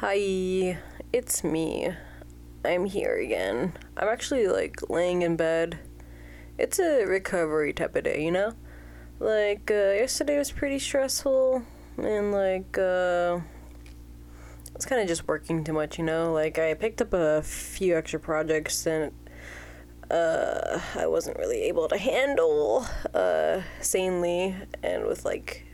Hi, it's me. I'm here again. I'm actually like laying in bed. It's a recovery type of day, you know? Like, yesterday was pretty stressful, and like, I was kind of just working too much, you know? Like, I picked up a few extra projects, and I wasn't really able to handle sanely and with like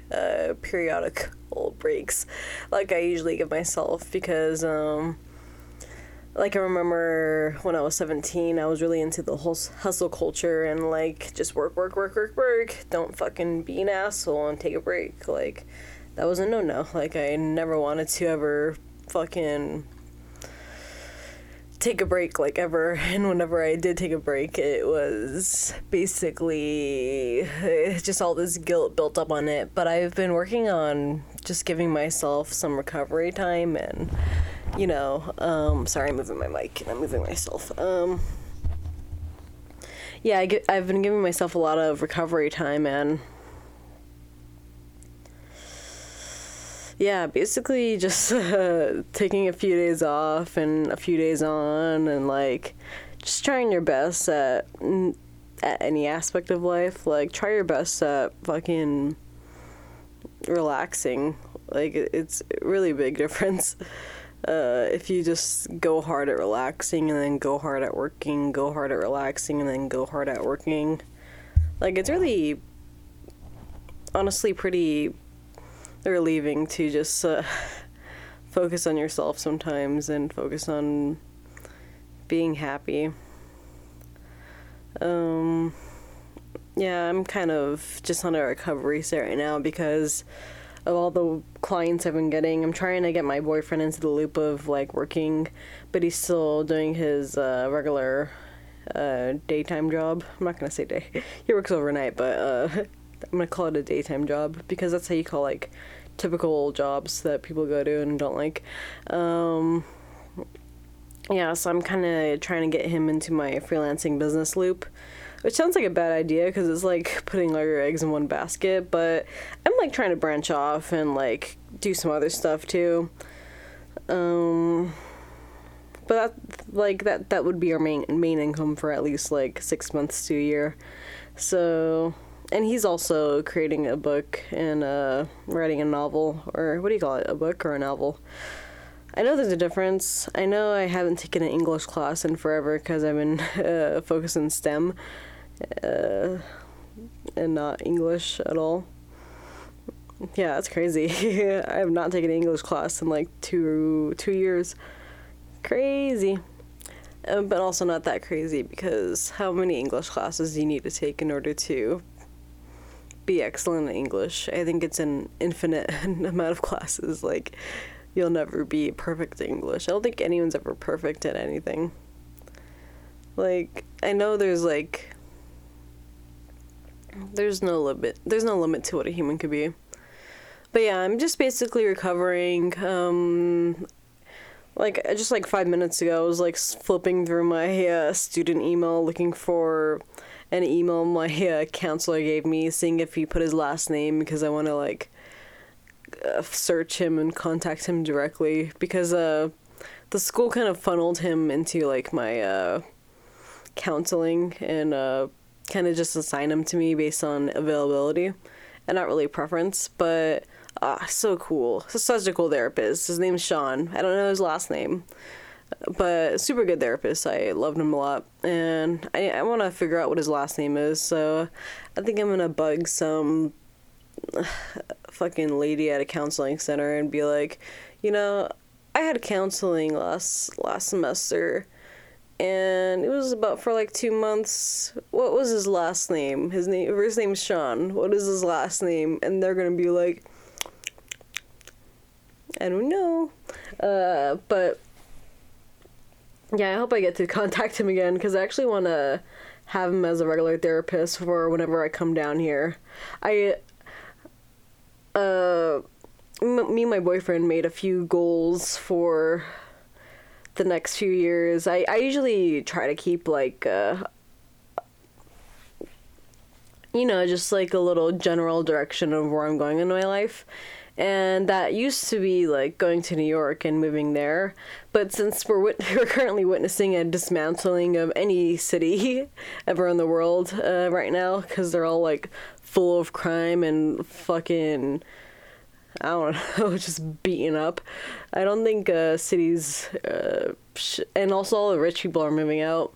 periodic breaks like I usually give myself, because like I remember when I was 17, I was really into the whole hustle culture and like just work, don't fucking be an asshole and take a break. Like, that was a no-no. Like, I never wanted to ever fucking take a break, like, ever. And whenever I did take a break, it was basically just all this guilt built up on it. But I've been working on just giving myself some recovery time, and, you know, sorry, I'm moving my mic and I'm moving myself. Yeah, I've been giving myself a lot of recovery time, and yeah, basically just taking a few days off and a few days on, and like just trying your best at any aspect of life. Like, try your best at fucking relaxing. Like, it's really a big difference if you just go hard at relaxing and then go hard at working, go hard at relaxing and then go hard at working. Like, it's really honestly pretty relieving to just focus on yourself sometimes and focus on being happy. Yeah, I'm kind of just on a recovery set right now because of all the clients I've been getting. I'm trying to get my boyfriend into the loop of like working, but he's still doing his regular daytime job. I'm not gonna say day. He works overnight, but I'm gonna call it a daytime job because that's how you call like typical jobs that people go to and don't like. Yeah, so I'm kind of trying to get him into my freelancing business loop, which sounds like a bad idea because it's like putting all your eggs in one basket, but I'm like trying to branch off and like do some other stuff too. But that, like, that would be our main income for at least like 6 months to a year. So, and he's also creating a book and writing a novel, or what do you call it, a book or a novel? I know there's a difference. I know I haven't taken an English class in forever because I've been focused on STEM and not English at all. Yeah, that's crazy. I have not taken an English class in like two years. Crazy. But also not that crazy, because how many English classes do you need to take in order to be excellent in English? I think it's an infinite amount of classes. Like, you'll never be perfect at English. I don't think anyone's ever perfect at anything. Like, I know there's like there's no limit to what a human could be. But yeah, I'm just basically recovering. Like, just like 5 minutes ago, I was like flipping through my student email, looking for an email my counselor gave me, seeing if he put his last name, because I want to like search him and contact him directly, because the school kind of funneled him into like my counseling and kind of just assigned him to me based on availability and not really preference. But so cool. Such a cool therapist. His name's Sean. I don't know his last name, but super good therapist. I loved him a lot, and I want to figure out what his last name is, so I think I'm going to bug some fucking lady at a counseling center and be like, you know, I had counseling last semester, and it was about for like 2 months. What was his last name? His name's Sean. What is his last name? And they're going to be like, I don't know. But yeah, I hope I get to contact him again, because I actually want to have him as a regular therapist for whenever I come down here. Me and my boyfriend made a few goals for the next few years. I usually try to keep like, you know, just like a little general direction of where I'm going in my life. And that used to be like going to New York and moving there. But since we're currently witnessing a dismantling of any city ever in the world right now, because they're all like full of crime and fucking, I don't know, just beaten up. I don't think cities, and also all the rich people are moving out.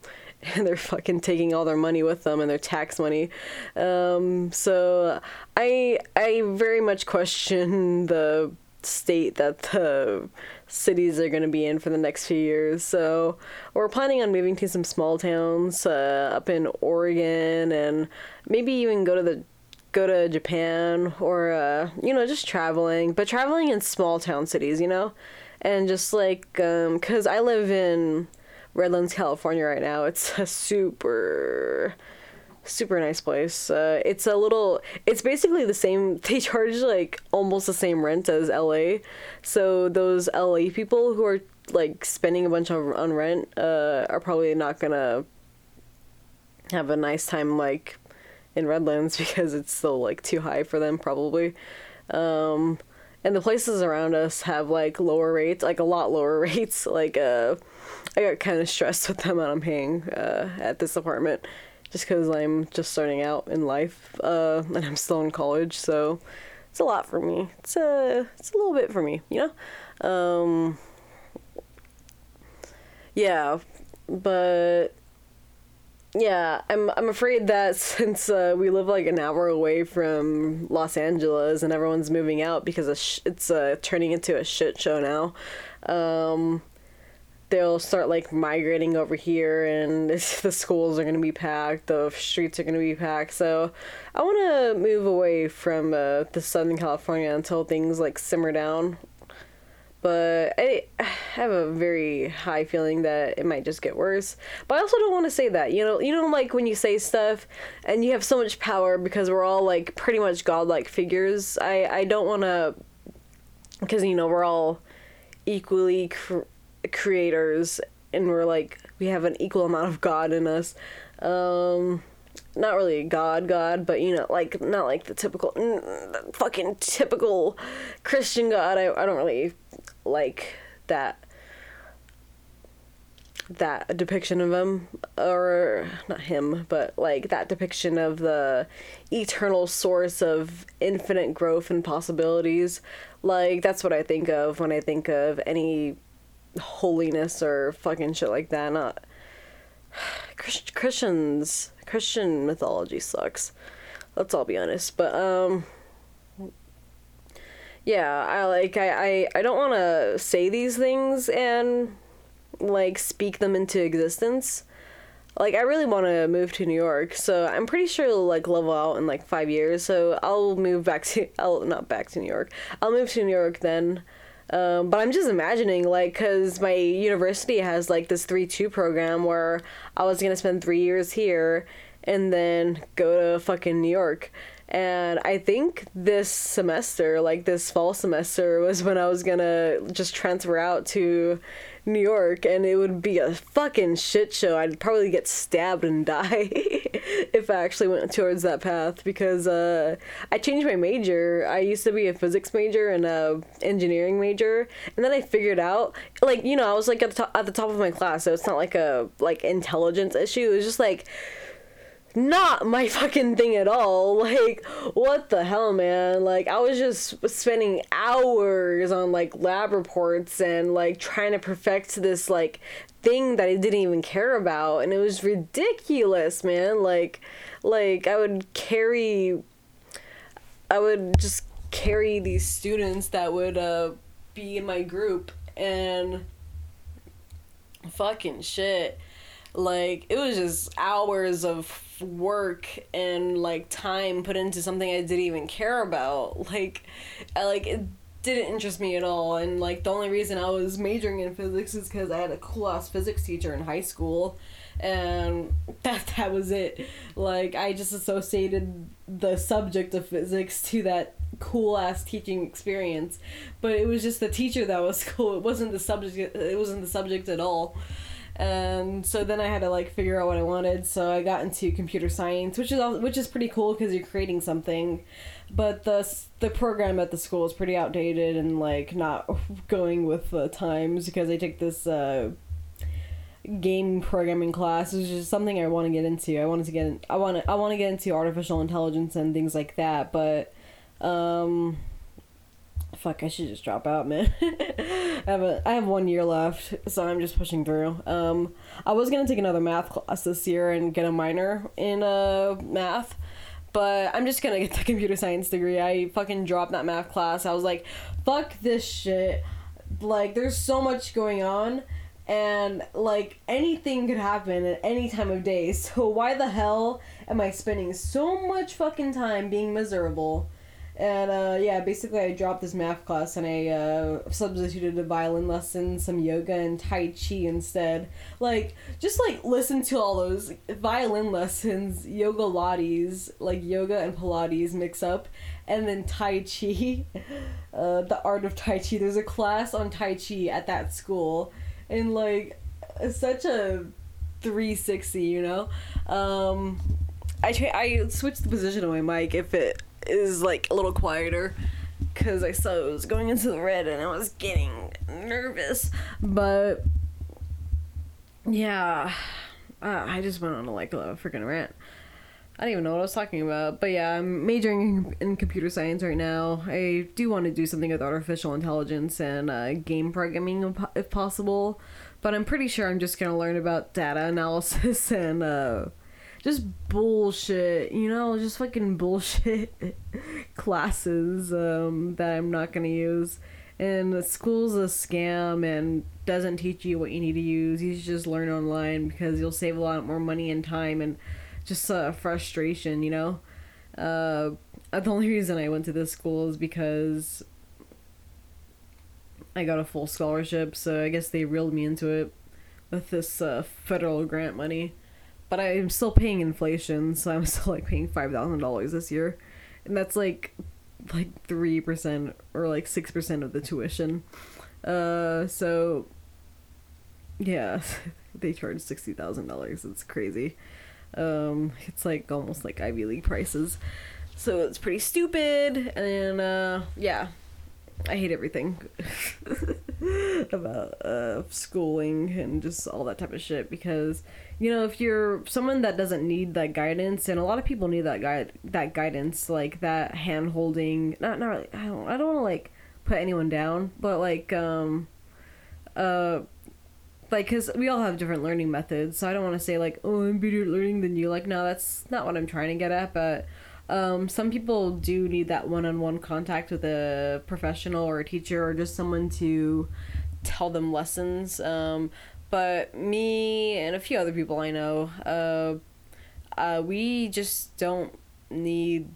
And they're fucking taking all their money with them and their tax money. So I very much question the state that the cities are going to be in for the next few years. So we're planning on moving to some small towns up in Oregon, and maybe even go to Japan, or just traveling. But traveling in small town cities, you know? And just like, because I live in Redlands, California right now. It's a super, super nice place. It's basically the same, they charge like almost the same rent as LA. So those LA people who are like spending a bunch on rent are probably not gonna have a nice time like in Redlands, because it's still like too high for them probably. And the places around us have like lower rates, like a lot lower rates. Like I got kind of stressed with the amount I'm paying at this apartment, just because I'm just starting out in life and I'm still in college, so it's a lot for me. It's a little bit for me, you know. I'm afraid that since we live like an hour away from Los Angeles and everyone's moving out because it's turning into a shit show now, they'll start like migrating over here, and the schools are going to be packed, the streets are going to be packed. So I want to move away from the Southern California until things like simmer down. But I have a very high feeling that it might just get worse. But I also don't want to say that, you know, like when you say stuff and you have so much power because we're all like pretty much godlike figures. I don't want to, because, you know, we're all equally creators, and we're like, we have an equal amount of God in us. Not really God, but, you know, like, not like the fucking typical Christian God. I don't really like that depiction of him, or not him, but like that depiction of the eternal source of infinite growth and possibilities. Like, that's what I think of when I think of any holiness or fucking shit like that. Not Christian mythology sucks, let's all be honest. But yeah, I don't want to say these things and, like, speak them into existence. Like, I really want to move to New York, so I'm pretty sure it'll, like, level out in, like, 5 years, so I'll move back to, not back to New York, I'll move to New York then. But I'm just imagining, like, because my university has, like, this 3-2 program where I was going to spend 3 years here and then go to fucking New York. And I think this semester, like this fall semester, was when I was gonna just transfer out to New York, and it would be a fucking shit show. I'd probably get stabbed and die if I actually went towards that path, because I changed my major. I used to be a physics major and a engineering major, and then I figured out, like, you know, I was like at the top of my class, so it's not like a like intelligence issue. It was just like not my fucking thing at all. Like, what the hell, man? Like, I was just spending hours on, like, lab reports and, like, trying to perfect this, like, thing that I didn't even care about. And it was ridiculous, man. Like, I would just carry these students that would be in my group, and fucking shit. Like, it was just hours of work and, like, time put into something I didn't even care about. Like, it didn't interest me at all. And, like, the only reason I was majoring in physics is because I had a cool-ass physics teacher in high school. And that was it. Like, I just associated the subject of physics to that cool-ass teaching experience. But it was just the teacher that was cool. It wasn't the subject at all. And so then I had to, like, figure out what I wanted, so I got into computer science, which is pretty cool because you're creating something. But the program at the school is pretty outdated and, like, not going with the times, because I take this game programming class, which is something I want to get into. I want to get into artificial intelligence and things like that, but fuck, I should just drop out, man. I have 1 year left, so I'm just pushing through. I was gonna take another math class this year and get a minor in math, but I'm just gonna get the computer science degree. I fucking dropped that math class. I was like, fuck this shit. Like, there's so much going on, and, like, anything could happen at any time of day, so why the hell am I spending so much fucking time being miserable? And, yeah, basically I dropped this math class and I, substituted a violin lesson, some yoga, and Tai Chi instead. Like, just, like, listen to all those violin lessons, yoga lattes, like, yoga and Pilates mix up, and then Tai Chi, the art of Tai Chi. There's a class on Tai Chi at that school, and, like, such a 360, you know? I switched the position of my mic if it is, like, a little quieter, because I saw it was going into the red and I was getting nervous. But yeah, I just went on a, like, a freaking rant. I don't even know what I was talking about, but yeah, I'm majoring in computer science right now. I do want to do something with artificial intelligence and game programming if possible, but I'm pretty sure I'm just gonna learn about data analysis and just bullshit, you know, just fucking bullshit classes that I'm not gonna use. And the school's a scam and doesn't teach you what you need to use. You should just learn online, because you'll save a lot more money and time and just frustration, you know? The only reason I went to this school is because I got a full scholarship, so I guess they reeled me into it with this federal grant money. But I'm still paying inflation, so I'm still, like, paying $5,000 this year. And that's, like 3% or, like, 6% of the tuition. So, yeah, they charge $60,000. It's crazy. It's, like, almost like Ivy League prices. So it's pretty stupid. And, yeah, I hate everything about schooling and just all that type of shit, because, you know, if you're someone that doesn't need that guidance, and a lot of people need that guidance, like that hand holding, not really, I don't want to, like, put anyone down, but, like, like, because we all have different learning methods, so I don't want to say, like, oh, I'm better at learning than you. Like, no, that's not what I'm trying to get at, but some people do need that one-on-one contact with a professional or a teacher or just someone to tell them lessons. But me and a few other people I know, we just don't need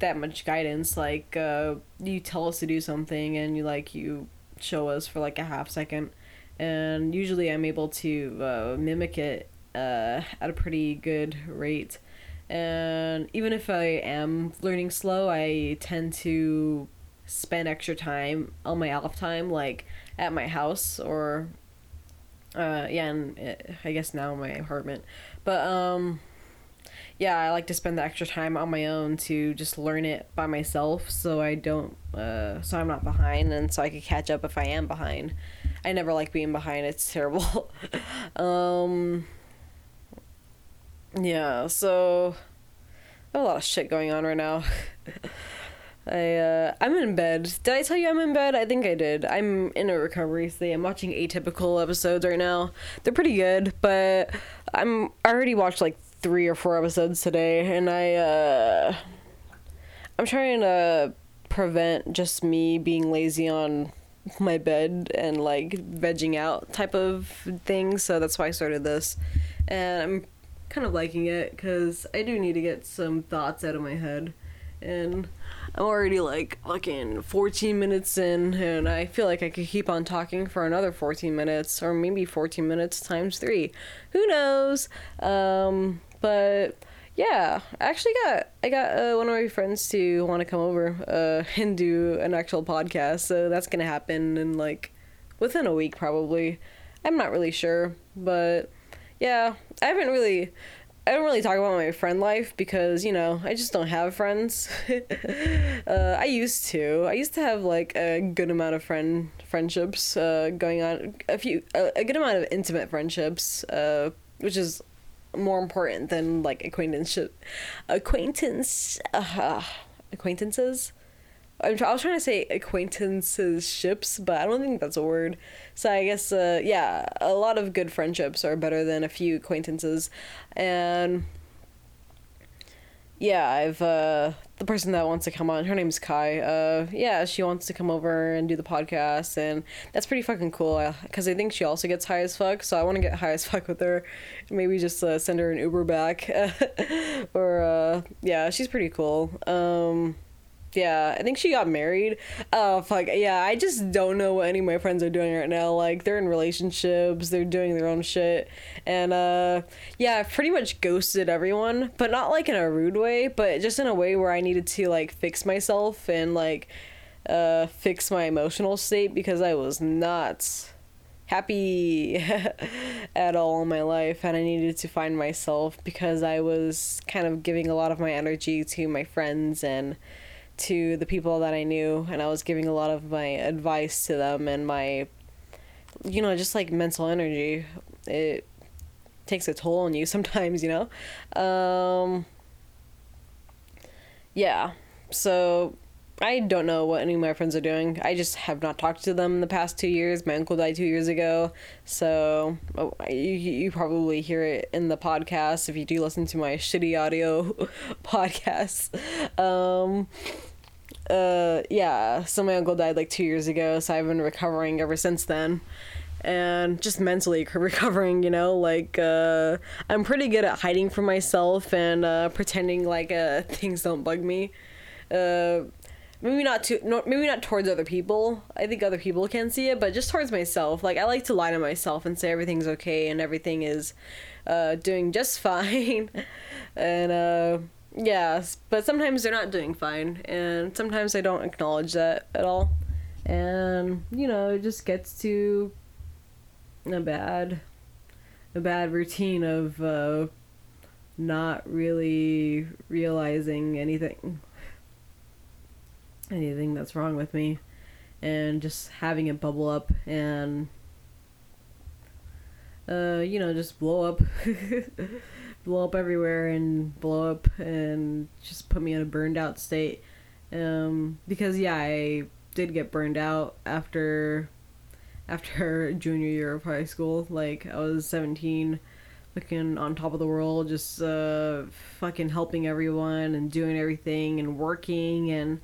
that much guidance. Like, you tell us to do something and you show us for, like, a half second, and usually I'm able to mimic it at a pretty good rate. And even if I am learning slow, I tend to spend extra time on my off time, like, at my house or, and I guess now my apartment. But, yeah, I like to spend the extra time on my own to just learn it by myself, so I don't, so I'm not behind, and so I could catch up if I am behind. I never like being behind. It's terrible. Yeah, so I have a lot of shit going on right now. I'm in bed. Did I tell you I'm in bed? I think I did. I'm in a recovery state. I'm watching Atypical episodes right now. They're pretty good, but I already watched, like, 3 or 4 episodes today, and I'm trying to prevent just me being lazy on my bed and, like, vegging out type of thing, so that's why I started this. And I'm kind of liking it, because I do need to get some thoughts out of my head, and I'm already, like, fucking 14 minutes in, and I feel like I could keep on talking for another 14 minutes, or maybe 14 minutes times 3, who knows. But yeah, I actually got one of my friends to want to come over and do an actual podcast, so that's gonna happen in, like, within a week probably. I'm not really sure, but yeah, I haven't really I don't really talk about my friend life because, you know, I just don't have friends. I used to have like a good amount of friendships going on, a good amount of intimate friendships, which is more important than like acquaintances. I was trying to say acquaintanceships, but I don't think that's a word. So I guess, a lot of good friendships are better than a few acquaintances. And yeah, I've, the person that wants to come on, her name's Kai. She wants to come over and do the podcast, and that's pretty fucking cool, because I think she also gets high as fuck, so I want to get high as fuck with her. Maybe just send her an Uber back. Or she's pretty cool. Yeah, I think she got married. Oh, fuck. Yeah, I just don't know what any of my friends are doing right now. Like, they're in relationships, they're doing their own shit. And, I've pretty much ghosted everyone, but not, like, in a rude way, but just in a way where I needed to, like, fix myself and, like, fix my emotional state, because I was not happy at all in my life, and I needed to find myself, because I was kind of giving a lot of my energy to my friends and to the people that I knew, and I was giving a lot of my advice to them and my, you know, just like mental energy. It takes a toll on you sometimes, you know? So I don't know what any of my friends are doing. I just have not talked to them in the past 2 years. My uncle died 2 years ago, so you probably hear it in the podcast if you do listen to my shitty audio podcast. So my uncle died like 2 years ago, so I've been recovering ever since then. And just mentally recovering, you know, like, I'm pretty good at hiding from myself and pretending like things don't bug me. Maybe not towards other people. I think other people can see it, but just towards myself. Like, I like to lie to myself and say everything's okay and everything is doing just fine. And but sometimes they're not doing fine, and sometimes I don't acknowledge that at all. And, you know, it just gets to a bad routine of not really realizing anything that's wrong with me, and just having it bubble up and just blow up everywhere and blow up and just put me in a burned out state, because I did get burned out after junior year of high school. Like, I was 17, fucking on top of the world, just fucking helping everyone and doing everything and working, and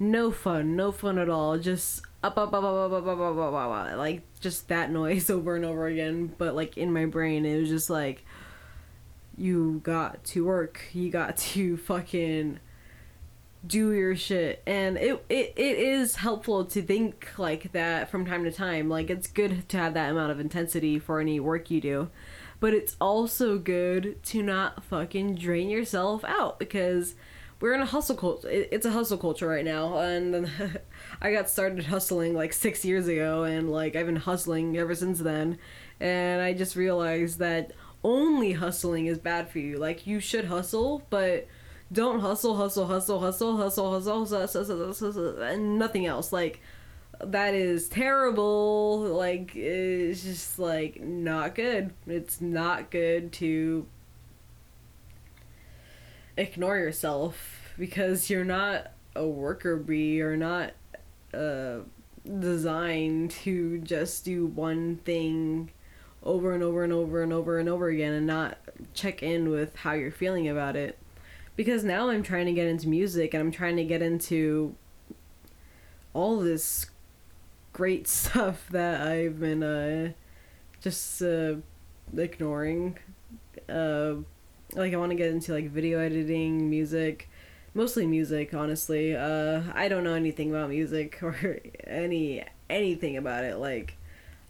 no fun at all, just up, like, just that noise over and over again. But like, in my brain it was just like, you got to work, you got to fucking do your shit. And it is helpful to think like that from time to time. Like, it's good to have that amount of intensity for any work you do, but it's also good to not fucking drain yourself out, because we're in a hustle culture. It's a hustle culture right now, and I got started hustling like 6 years ago, and like, I've been hustling ever since then. And I just realized that only hustling is bad for you. Like, you should hustle, but don't hustle, and nothing else. Like, that is terrible. Like, it's just like not good. It's not good to ignore yourself, because you're not a worker bee. You're not designed to just do one thing over and over and over and over and over again and not check in with how you're feeling about it. Because now I'm trying to get into music, and I'm trying to get into all this great stuff that I've been ignoring. I want to get into, like, video editing, music, mostly music, honestly. I don't know anything about music or anything about it. Like,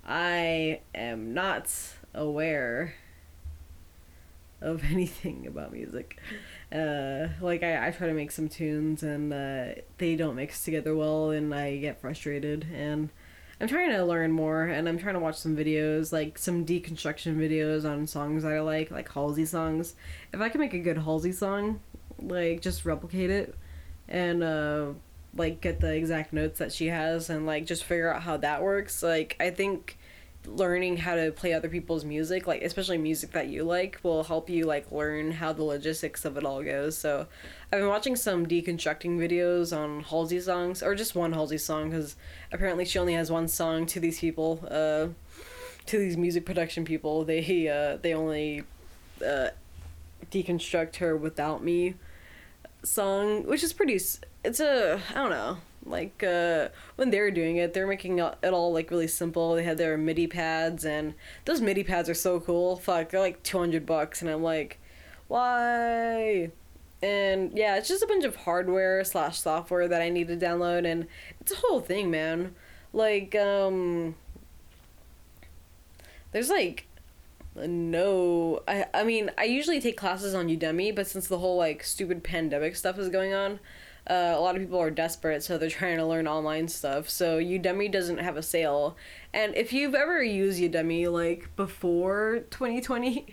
I am not aware of anything about music. I try to make some tunes, and they don't mix together well, and I get frustrated, and I'm trying to learn more, and I'm trying to watch some videos, like some deconstruction videos on songs that I like Halsey songs. If I can make a good Halsey song, like, just replicate it and, like, get the exact notes that she has and, like, just figure out how that works. Like, I think learning how to play other people's music, like, especially music that you like, will help you, like, learn how the logistics of it all goes. So I've been watching some deconstructing videos on Halsey songs, or just one Halsey song, because apparently she only has one song to these people, to these music production people. They only deconstruct her Without Me song, which is pretty, it's a, I don't know, like, when they're doing it, they're making it all, like, really simple. They had their MIDI pads, and those MIDI pads are so cool. Fuck, they're like $200, and I'm like, why? And yeah, it's just a bunch of hardware / software that I need to download, and it's a whole thing, man. Like, there's, like, no, I mean, I usually take classes on Udemy, but since the whole, like, stupid pandemic stuff is going on, a lot of people are desperate, so they're trying to learn online stuff. So Udemy doesn't have a sale. And if you've ever used Udemy, like, before 2020,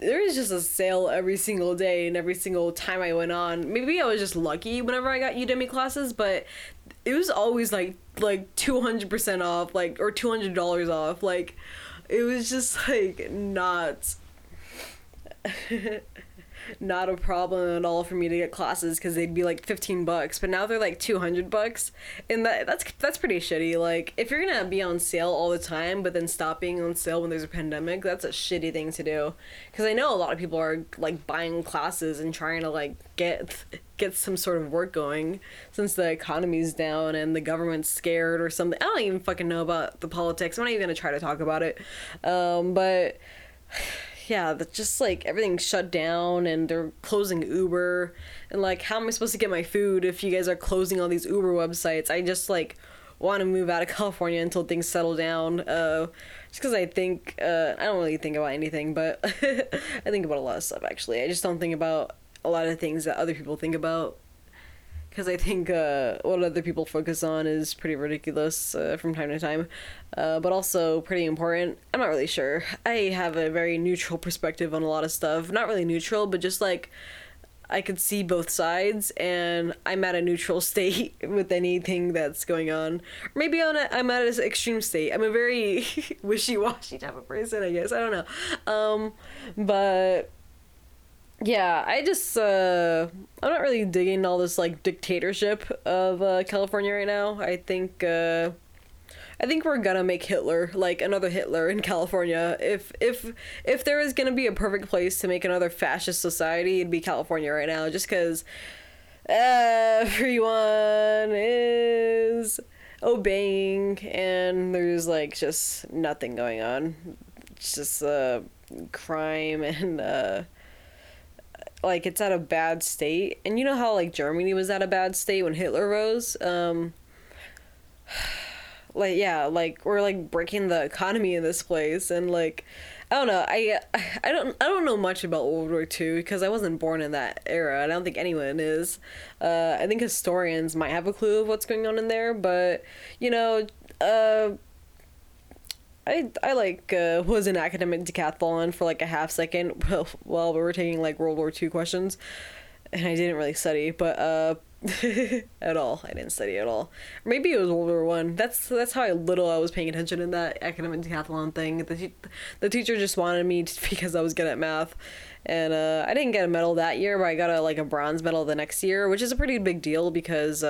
there was just a sale every single day and every single time I went on. Maybe I was just lucky whenever I got Udemy classes, but it was always, like 200% off, like, or $200 off. Like, it was just, like, not... not a problem at all for me to get classes, because they'd be like $15, but now they're like $200, and that's pretty shitty. Like, if you're gonna be on sale all the time but then stop being on sale when there's a pandemic, that's a shitty thing to do, because I know a lot of people are, like, buying classes and trying to, like, get some sort of work going, since the economy's down and the government's scared or something. I don't even fucking know about the politics. I'm not even gonna try to talk about it, but yeah, that's just, like, everything's shut down, and they're closing Uber, and, like, how am I supposed to get my food if you guys are closing all these Uber websites? I just, like, want to move out of California until things settle down, just because I think, I don't really think about anything, but I think about a lot of stuff, actually. I just don't think about a lot of things that other people think about, because I think what other people focus on is pretty ridiculous from time to time, but also pretty important. I'm not really sure. I have a very neutral perspective on a lot of stuff. Not really neutral, but just, like, I could see both sides, and I'm at a neutral state with anything that's going on. Maybe I'm at an extreme state. I'm a very wishy-washy type of person, I guess. I don't know. But... yeah, I just, I'm not really digging all this, like, dictatorship of, California right now. I think we're gonna make Hitler, like, another Hitler in California. If there is gonna be a perfect place to make another fascist society, it'd be California right now, just 'cause everyone is obeying, and there's, like, just nothing going on. It's just, crime and, like, it's at a bad state. And you know how, like, Germany was at a bad state when Hitler rose? Like, yeah, like, we're, like, breaking the economy in this place, and, like, I don't know, I don't know much about World War II, because I wasn't born in that era. I don't think anyone is. I think historians might have a clue of what's going on in there, but, you know, I like, was an academic decathlon for, like, a half second while we were taking, like, World War II questions, and I didn't really study, but, at all. I didn't study at all. Maybe it was World War I. That's how little I was paying attention in that academic decathlon thing. The teacher just wanted me because I was good at math, and, I didn't get a medal that year, but I got, a bronze medal the next year, which is a pretty big deal, because,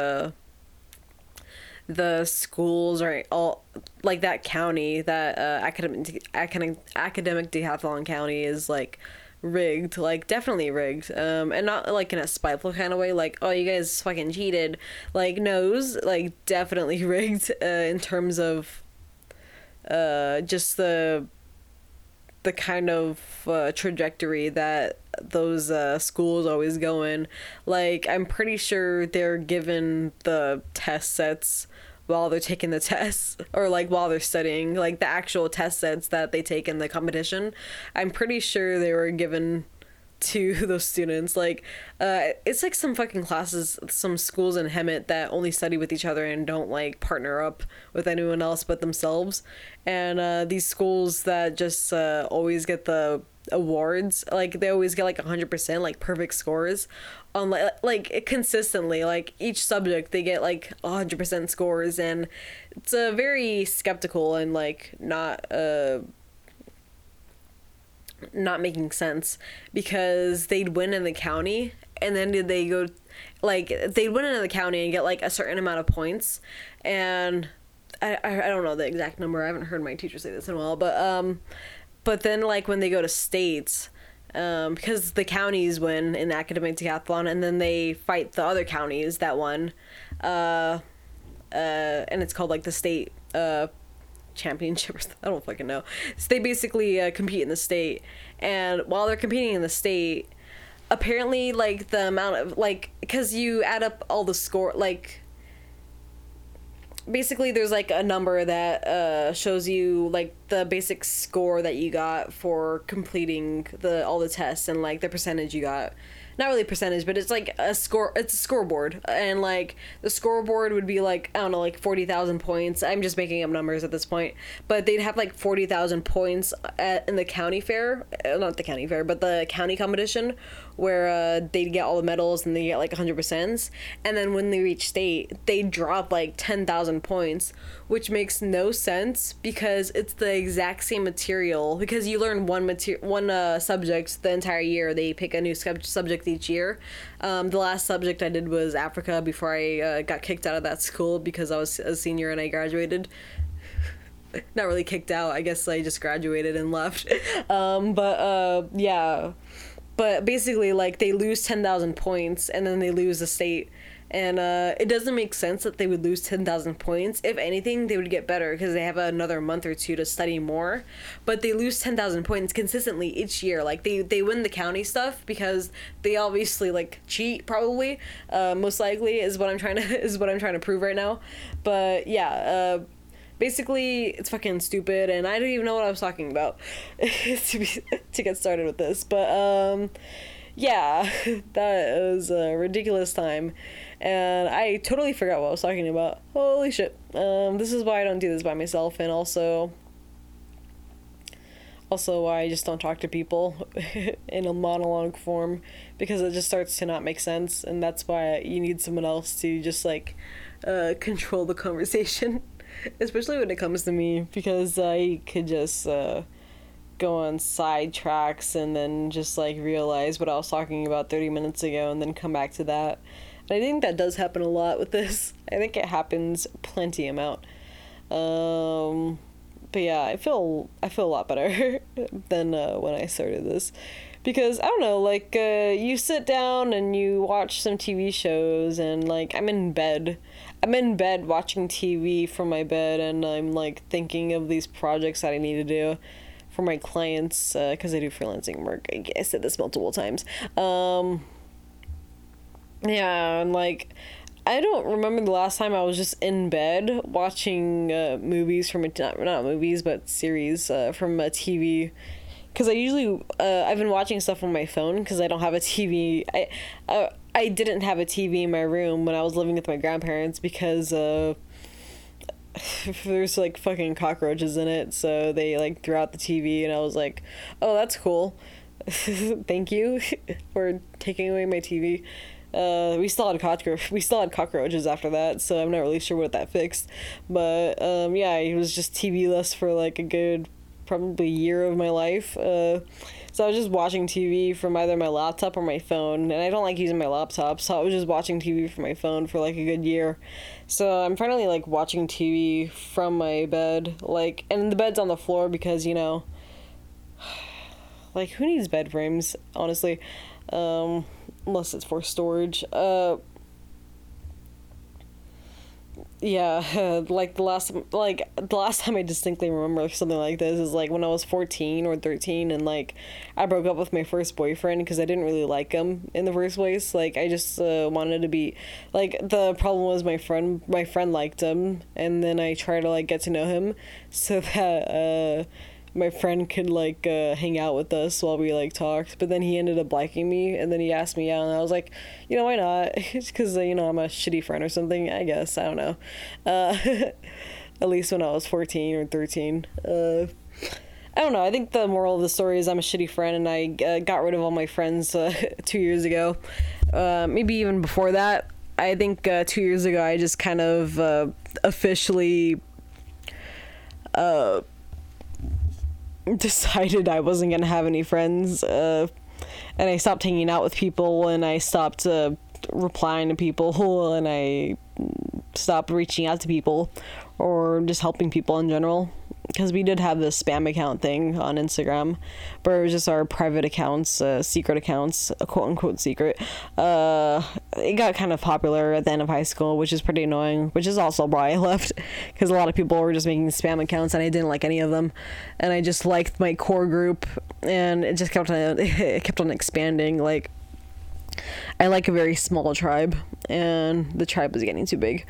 the schools are all, like, that county, that academic decathlon county is, like, rigged, like, definitely rigged, and not, like, in a spiteful kind of way, like, oh, you guys fucking cheated, like, no, it was, like, definitely rigged, in terms of, just the kind of trajectory that those schools always go in. Like, I'm pretty sure they're given the test sets while they're taking the tests, or, like, while they're studying, like, the actual test sets that they take in the competition. I'm pretty sure they were given to those students. Like, it's like some fucking classes, some schools in Hemet that only study with each other and don't like partner up with anyone else but themselves. And these schools that just always get the awards, like they always get like 100%, like perfect scores on like consistently, like each subject they get like 100% scores. And it's a very skeptical and like not making sense, because they'd win in the county and then they go like they'd win in the county and get like a certain amount of points, and I don't know the exact number, I haven't heard my teacher say this in a while, but then like when they go to states, because the counties win in the academic decathlon and then they fight the other counties that won, and it's called like the state championship or something. I don't fucking know. So they basically compete in the state, and while they're competing in the state, apparently like the amount of like, because you add up all the score, like basically there's like a number that shows you like the basic score that you got for completing the all the tests and like the percentage you got. Not really percentage, but it's like a score, it's a scoreboard, and like the scoreboard would be like, I don't know, like 40,000 points. I'm just making up numbers at this point, but they'd have like 40,000 points in the county fair, not the county fair, but the county competition, where they'd get all the medals and they get like 100%. And then when they reach state, they drop like 10,000 points, which makes no sense because it's the exact same material, because you learn one subject the entire year. They pick a new subject each year. The last subject I did was Africa before I got kicked out of that school because I was a senior and I graduated. Not really kicked out, I guess I just graduated and left. Yeah. But basically, like, they lose 10,000 points, and then they lose the state. And it doesn't make sense that they would lose 10,000 points. If anything, they would get better because they have another month or two to study more. But they lose 10,000 points consistently each year. Like, they win the county stuff because they obviously, like, cheat, probably. Most likely is what I'm trying to prove right now. But, yeah, basically, it's fucking stupid, and I don't even know what I was talking about to get started with this. But, yeah, that was a ridiculous time, and I totally forgot what I was talking about. Holy shit. This is why I don't do this by myself, and also why I just don't talk to people in a monologue form, because it just starts to not make sense, and that's why you need someone else to just, like, control the conversation. Especially when it comes to me, because I could just go on side tracks and then just like realize what I was talking about 30 minutes ago and then come back to that. And I think that does happen a lot with this. I think it happens plenty amount. But yeah, I feel a lot better than when I started this. Because, I don't know, like, you sit down and you watch some TV shows, and, like, I'm in bed watching TV from my bed, and I'm, like, thinking of these projects that I need to do for my clients, because I do freelancing work. I said this multiple times. Yeah, and, like, I don't remember the last time I was just in bed watching movies from not movies, but series from a TV. Because I usually, I've been watching stuff on my phone because I don't have a TV. I didn't have a TV in my room when I was living with my grandparents because there's, like, fucking cockroaches in it. So they, like, threw out the TV, and I was like, oh, that's cool. Thank you for taking away my TV. We still had cockroaches after that, so I'm not really sure what that fixed. But, yeah, it was just TV-less for, like, a good probably year of my life, so I was just watching TV from either my laptop or my phone, and I don't like using my laptop, so I was just watching TV from my phone for like a good year. So I'm finally like watching TV from my bed, like, and the bed's on the floor because, you know, like, who needs bed frames, honestly, unless it's for storage. Yeah, like the last time I distinctly remember something like this is like when I was 14 or 13, and like I broke up with my first boyfriend because I didn't really like him in the first place. Like, I just wanted to be, like, the problem was my friend liked him, and then I tried to like get to know him so that my friend could like hang out with us while we like talked, but then he ended up liking me, and then he asked me out, and I was like, you know, why not? It's because, you know, I'm a shitty friend or something, I guess, I don't know. At least when I was 14 or 13. I don't know. I think the moral of the story is I'm a shitty friend, and I got rid of all my friends 2 years ago. Maybe even before that. I think 2 years ago I just kind of officially decided I wasn't going to have any friends. And I stopped hanging out with people, and I stopped replying to people, and I stopped reaching out to people or just helping people in general. Because we did have this spam account thing on Instagram, but it was just our private accounts, secret accounts, quote-unquote secret. It got kind of popular at the end of high school, which is pretty annoying, which is also why I left, because a lot of people were just making spam accounts, and I didn't like any of them, and I just liked my core group, and it just kept on expanding. Like, I like a very small tribe, and the tribe was getting too big,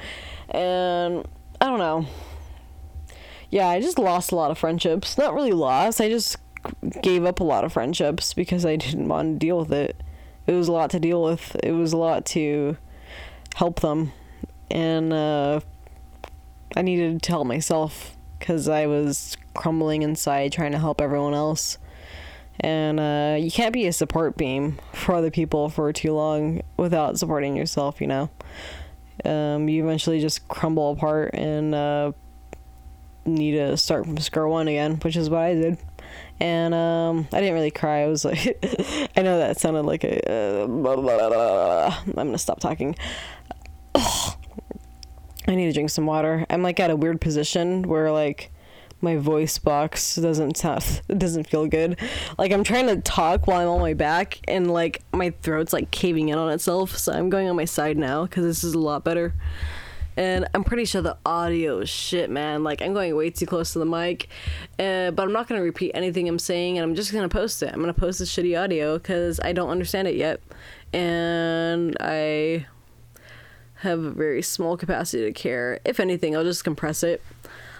and I don't know. Yeah, I just lost a lot of friendships. Not really lost, I just gave up a lot of friendships because I didn't want to deal with it. It was a lot to deal with. It was a lot to help them. And I needed to help myself because I was crumbling inside trying to help everyone else. And you can't be a support beam for other people for too long without supporting yourself, you know. You eventually just crumble apart and... need to start from square one again, which is what I did. And I didn't really cry. I was like, I know that sounded like a blah, blah, blah, blah. I'm gonna stop talking. Ugh. I need to drink some water. I'm like at a weird position where like my voice box doesn't feel good. Like I'm trying to talk while I'm on my back, and like my throat's like caving in on itself. So I'm going on my side now because this is a lot better. And I'm pretty sure the audio is shit, man. Like, I'm going way too close to the mic. But I'm not going to repeat anything I'm saying, and I'm just going to post it. I'm going to post this shitty audio because I don't understand it yet. And I have a very small capacity to care. If anything, I'll just compress it.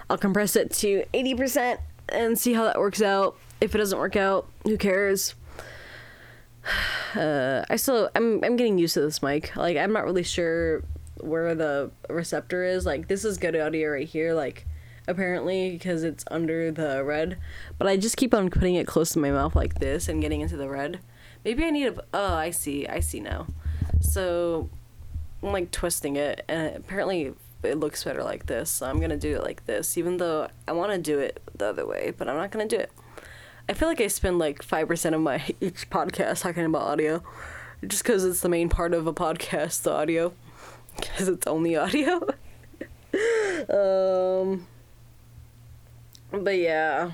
I'll compress it to 80% and see how that works out. If it doesn't work out, who cares? I'm getting used to this mic. Like, I'm not really sure where the receptor is. Like, this is good audio right here, like, apparently, because it's under the red, but I just keep on putting it close to my mouth like this and getting into the red. Maybe I need a... oh, I see now. So I'm like twisting it, and apparently it looks better like this, so I'm gonna do it like this, even though I want to do it the other way, but I'm not gonna do it. I feel like I spend like 5% of my each podcast talking about audio, just because it's the main part of a podcast, the audio, because it's only audio. But yeah,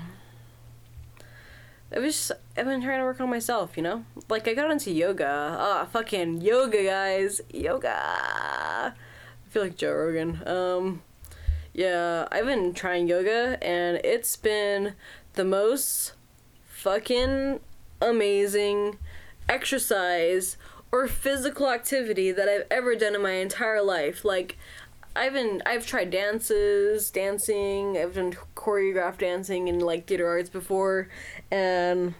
I've been trying to work on myself, you know. Like, I got into yoga. Fucking yoga, guys. Yoga. I feel like Joe Rogan. Yeah, I've been trying yoga, and it's been the most fucking amazing exercise or physical activity that I've ever done in my entire life. Like, I've tried dancing, I've done choreographed dancing and like theater arts before, and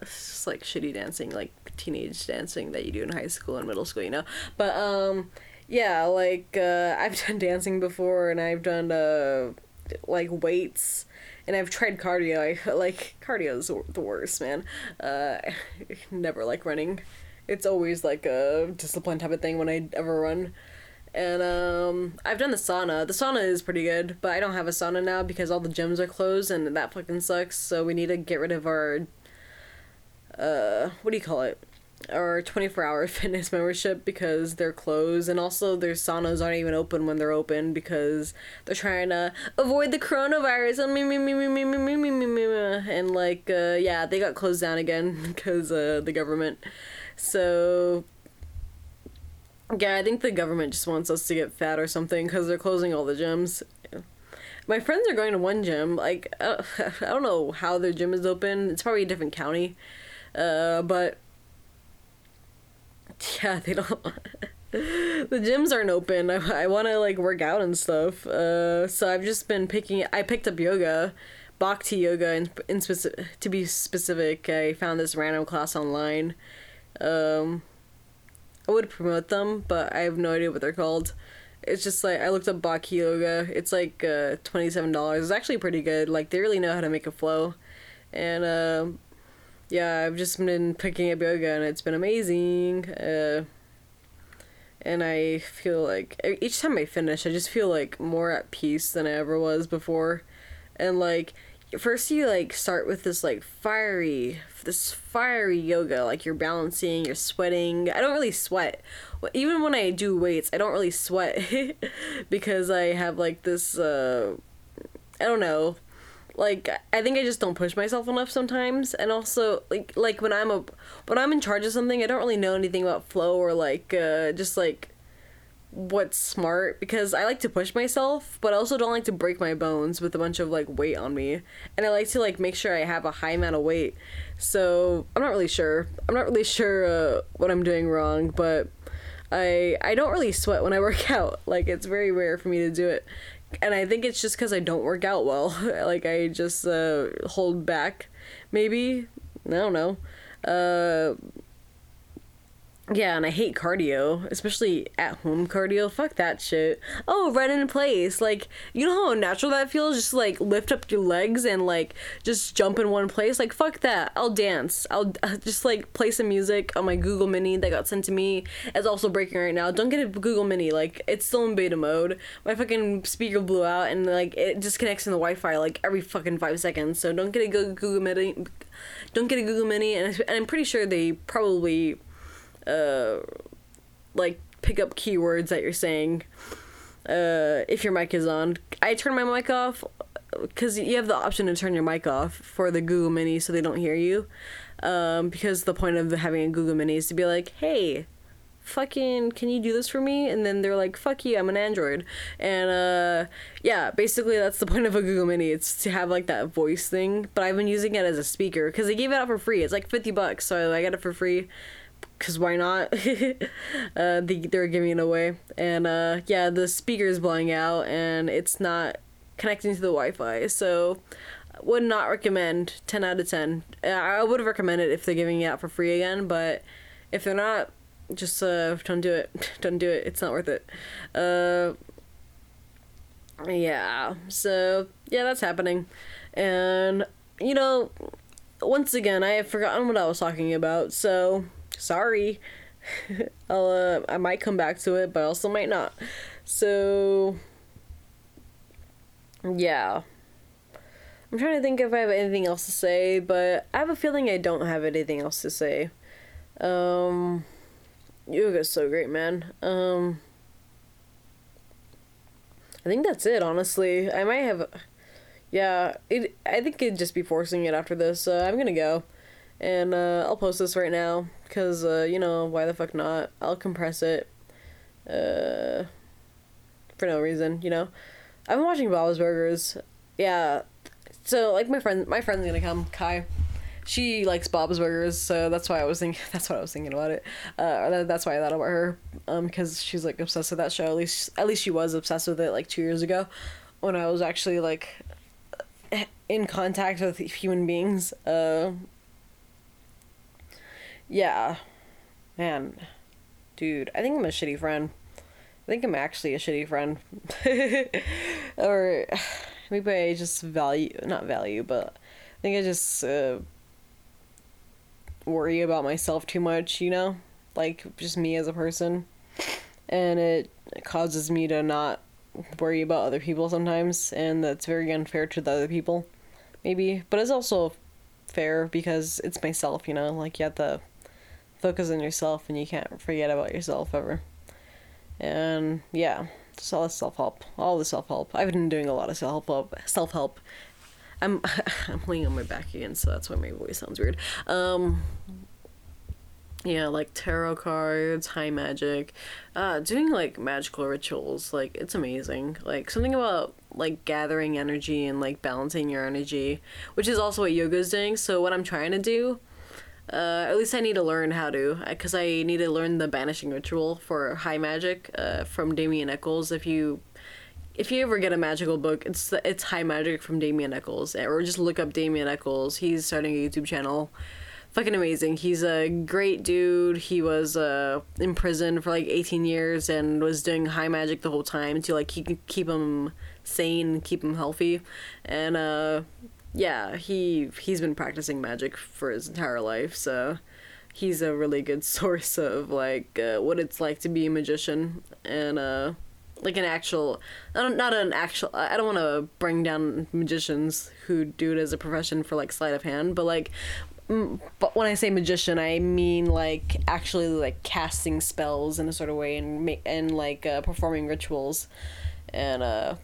it's just like shitty dancing, like teenage dancing that you do in high school and middle school, you know. But yeah, like I've done dancing before, and I've done like weights, and I've tried cardio. I like cardio is the worst, man. I never like running. It's always like a discipline type of thing when I ever run. And I've done the sauna. The sauna is pretty good, but I don't have a sauna now because all the gyms are closed, and that fucking sucks. So we need to get rid of our, our 24-hour fitness membership, because they're closed. And also their saunas aren't even open when they're open because they're trying to avoid the coronavirus. And like, yeah, they got closed down again because the government... So, yeah, I think the government just wants us to get fat or something because they're closing all the gyms. Yeah. My friends are going to one gym. Like, I don't know how their gym is open. It's probably a different county. But, yeah, they don't... The gyms aren't open. I want to, like, work out and stuff. So I've just been I picked up yoga. Bhakti yoga, to be specific. I found this random class online. I would promote them, but I have no idea what they're called. It's just like, I looked up Bhakti yoga. It's like $27. It's actually pretty good. Like, they really know how to make it flow. And yeah, I've just been picking up yoga, and it's been amazing. And I feel like each time I finish, I just feel like more at peace than I ever was before. And like, first you like start with this like fiery yoga, like you're balancing, you're sweating. I don't really sweat. Even when I do weights, I don't really sweat because I have like this, I don't know. Like, I think I just don't push myself enough sometimes. And also, like when I'm in charge of something, I don't really know anything about flow or, like, just, like, what's smart. Because I like to push myself, but I also don't like to break my bones with a bunch of, like, weight on me. And I like to, like, make sure I have a high amount of weight. So, I'm not really sure what I'm doing wrong, but I don't really sweat when I work out. Like, it's very rare for me to do it. And I think it's just because I don't work out well. Like, I just hold back, maybe. I don't know. Yeah, and I hate cardio, especially at-home cardio. Fuck that shit. Oh, run in place. Like, you know how unnatural that feels? Just, like, lift up your legs and, like, just jump in one place? Like, fuck that. I'll dance. I'll just, like, play some music on my Google Mini that got sent to me. It's also breaking right now. Don't get a Google Mini. Like, it's still in beta mode. My fucking speaker blew out, and, like, it disconnects from the Wi-Fi, like, every fucking 5 seconds. So don't get a Google Mini. Don't get a Google Mini. And I'm pretty sure they probably... like, pick up keywords that you're saying, if your mic is on. I turn my mic off, because you have the option to turn your mic off for the Google Mini so they don't hear you, because the point of having a Google Mini is to be like, hey, fucking, can you do this for me? And then they're like, fuck you, I'm an Android. And, yeah, basically that's the point of a Google Mini. It's to have, like, that voice thing, but I've been using it as a speaker, because they gave it out for free. It's like $50, so I got it for free. Because why not? They're giving it away. And, yeah, the speaker is blowing out, and it's not connecting to the Wi-Fi. So, would not recommend. 10 out of 10. I would recommend it if they're giving it out for free again, but if they're not, just don't do it. Don't do it. It's not worth it. Yeah. So, yeah, that's happening. And, you know, once again, I have forgotten what I was talking about, so... Sorry. I might come back to it, but also might not. So, yeah. I'm trying to think if I have anything else to say, but I have a feeling I don't have anything else to say. Yoga's so great, man. I think that's it, honestly. I might have... Yeah, I think it'd just be forcing it after this, so I'm gonna go. And, I'll post this right now, because, you know, why the fuck not? I'll compress it, for no reason, you know? I've been watching Bob's Burgers. Yeah, so, like, my friend's gonna come, Kai. She likes Bob's Burgers, so that's what I was thinking about it. That's why I thought about her, because she's, like, obsessed with that show. At least she was obsessed with it, like, 2 years ago, when I was actually, like, in contact with human beings, Yeah, man, dude, I think I'm a shitty friend. I think I'm actually a shitty friend. Or maybe I just but I think I just worry about myself too much, you know? Like, just me as a person. And it causes me to not worry about other people sometimes, and that's very unfair to the other people, maybe. But it's also fair because it's myself, you know? Like, you have to... focus on yourself, and you can't forget about yourself ever. And yeah, just all the self-help. I've been doing a lot of self-help. I'm laying on my back again, so that's why my voice sounds weird. Yeah, like tarot cards, high magic, doing like magical rituals. Like, it's amazing. Like, something about like gathering energy and like balancing your energy, which is also what yoga is doing. So what I'm trying to do, at least I need to learn how to, because I need to learn the banishing ritual for high magic from Damien Echols. If you if you ever get a magical book, it's High Magic from Damien Echols, or just look up Damien Echols. He's starting a YouTube channel. Fucking amazing. He's a great dude. He was in prison for like 18 years and was doing high magic the whole time to like keep him sane, keep him healthy. And yeah, he's been practicing magic for his entire life, so he's a really good source of like what it's like to be a magician. And like an actual, not an actual, I don't want to bring down magicians who do it as a profession for like sleight of hand, but like, but when I say magician, I mean like actually like casting spells in a sort of way and like performing rituals and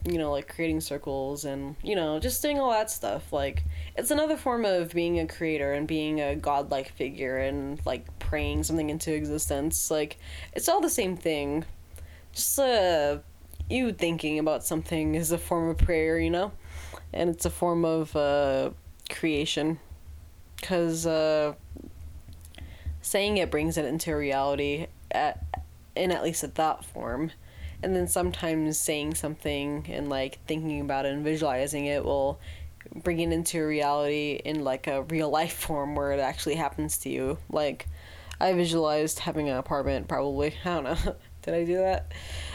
you know, like creating circles and, you know, just doing all that stuff. Like, it's another form of being a creator and being a godlike figure and like praying something into existence. Like, it's all the same thing. Just you thinking about something is a form of prayer, you know, and it's a form of creation. Because saying it brings it into reality at least at that form. And then sometimes saying something and like thinking about it and visualizing it will bring it into reality in like a real life form where it actually happens to you. Like, I visualized having an apartment, probably. I don't know. Did I do that?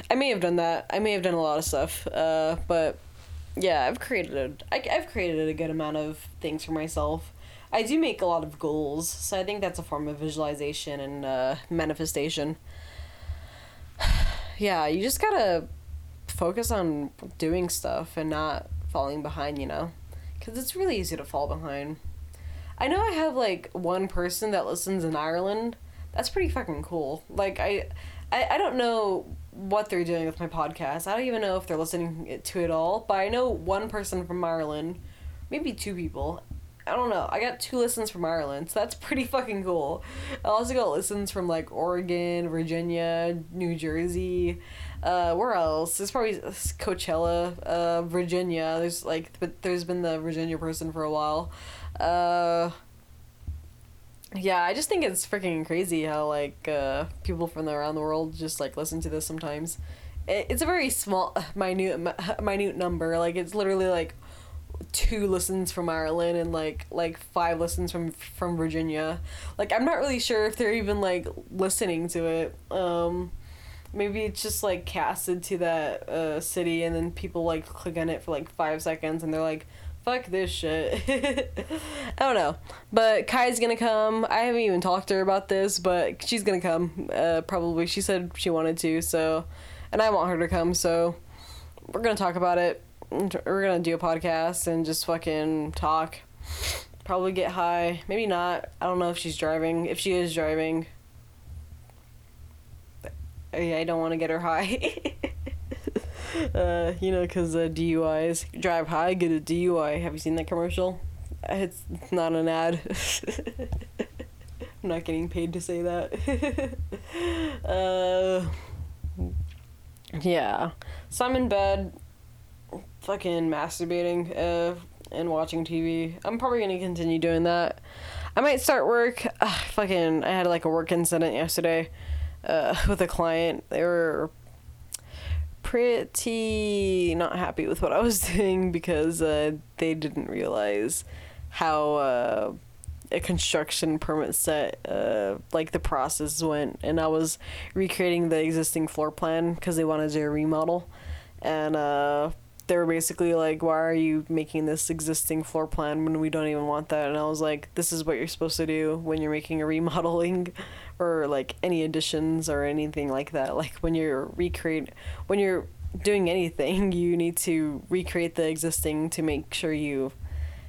I may have done that. I may have done a lot of stuff. But yeah, I've created a good amount of things for myself. I do make a lot of goals, so I think that's a form of visualization and manifestation. Yeah, you just gotta focus on doing stuff and not falling behind, you know? Because it's really easy to fall behind. I know I have, like, one person that listens in Ireland. That's pretty fucking cool. Like, I don't know what they're doing with my podcast. I don't even know if they're listening to it all, but I know one person from Ireland, maybe two people. I don't know. I got 2 listens from Ireland, so that's pretty fucking cool. I also got listens from, like, Oregon, Virginia, New Jersey, where else? There's probably Coachella, Virginia. There's, like, but there's been the Virginia person for a while. Yeah, I just think it's freaking crazy how, like, people from around the world just, like, listen to this sometimes. It's a very small, minute number. Like, it's literally, like, 2 listens from Ireland and like 5 listens from Virginia. Like, I'm not really sure if they're even like listening to it. Maybe it's just like casted to that city and then people like click on it for like 5 seconds and they're like, fuck this shit. I don't know. But Kai's gonna come. I haven't even talked to her about this, but she's gonna come. Probably. She said she wanted to, so, and I want her to come, so we're gonna talk about it. We're gonna do a podcast and just fucking talk, probably get high, maybe not. I don't know if she's driving. If she is driving, I don't want to get her high. You know, because DUIs, drive high, get a DUI. Have you seen that commercial? It's not an ad. I'm not getting paid to say that. Yeah, so I'm in bed fucking masturbating and watching TV. I'm probably gonna continue doing that. I might start work. Fucking, I had like a work incident yesterday with a client. They were pretty not happy with what I was doing because they didn't realize how a construction permit set, like the process went, and I was recreating the existing floor plan because they wanted to do a remodel. And they were basically like, why are you making this existing floor plan when we don't even want that? And I was like, this is what you're supposed to do when you're making a remodeling or like any additions or anything like that. Like, when you're when you're doing anything, you need to recreate the existing to make sure you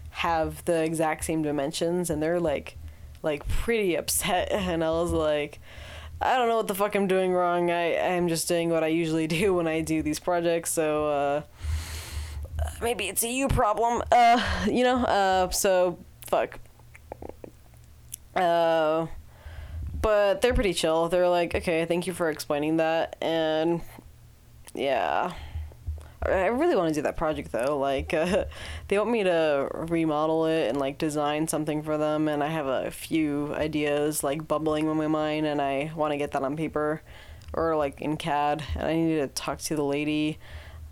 have the exact same dimensions. And they're like pretty upset. And I was like, I don't know what the fuck I'm doing wrong. I'm just doing what I usually do when I do these projects. So, maybe it's a you problem, you know, so, fuck. But they're pretty chill. They're like, okay, thank you for explaining that, and, yeah. I really want to do that project, though. Like, they want me to remodel it and, like, design something for them, and I have a few ideas, like, bubbling in my mind, and I want to get that on paper, or, like, in CAD, and I need to talk to the lady,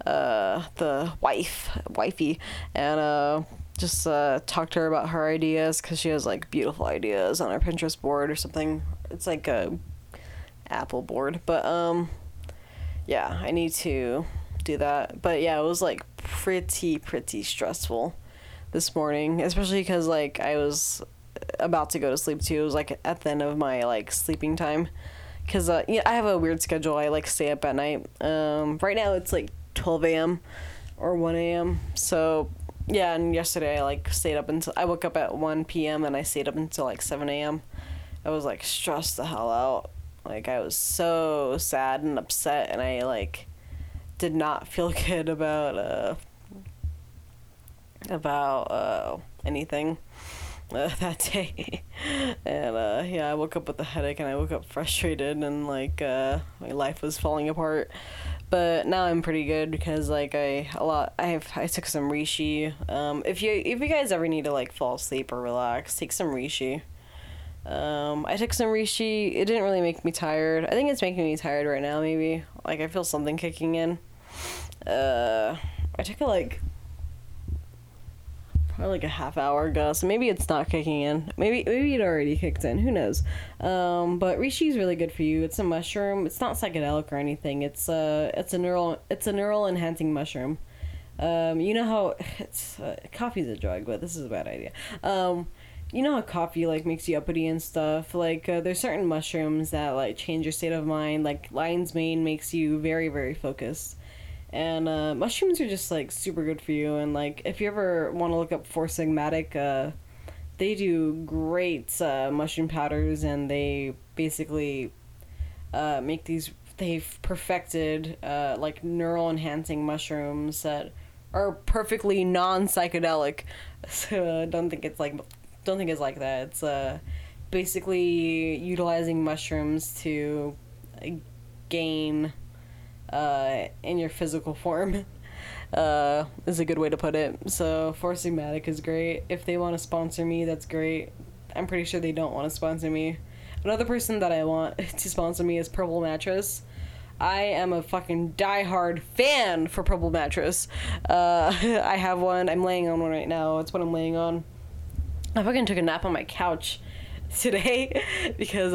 the wifey, and just talked to her about her ideas, because she has like beautiful ideas on her Pinterest board or something. It's like a Apple board, but yeah, I need to do that. But yeah, it was like pretty stressful this morning, especially because like I was about to go to sleep too. It was like at the end of my like sleeping time, because yeah, I have a weird schedule. I like stay up at night. Right now it's like 12 a.m. or 1 a.m. So yeah, and yesterday I like stayed up until I woke up at 1 p.m. and I stayed up until like 7 a.m. I was like stressed the hell out. Like I was so sad and upset, and I like did not feel good about anything that day. And yeah, I woke up with a headache, and I woke up frustrated, and like my life was falling apart. But now I'm pretty good, because like I took some reishi. If you guys ever need to like fall asleep or relax, take some reishi. I took some reishi. It didn't really make me tired. I think it's making me tired right now, maybe. Like, I feel something kicking in. I took it, like, probably, like, a half hour ago, so maybe it's not kicking in. Maybe it already kicked in. Who knows? But reishi is really good for you. It's a mushroom. It's not psychedelic or anything. It's a neural enhancing mushroom. You know how... coffee's a drug, but this is a bad idea. You know how coffee, like, makes you uppity and stuff? Like, there's certain mushrooms that, like, change your state of mind. Like, lion's mane makes you very, very focused. And mushrooms are just, like, super good for you. And, like, if you ever want to look up Four Sigmatic, they do great mushroom powders. And they basically make these... They've perfected, like, neural-enhancing mushrooms that are perfectly non-psychedelic. So I don't think it's, like... don't think it's like that. It's basically utilizing mushrooms to gain in your physical form is a good way to put it. So Four Sigmatic is great. If they want to sponsor me, that's great. I'm pretty sure they don't want to sponsor me. Another person that I want to sponsor me is Purple Mattress. I am a fucking diehard fan for Purple Mattress. I have one. I'm laying on one right now. It's what I'm laying on. I fucking took a nap on my couch today because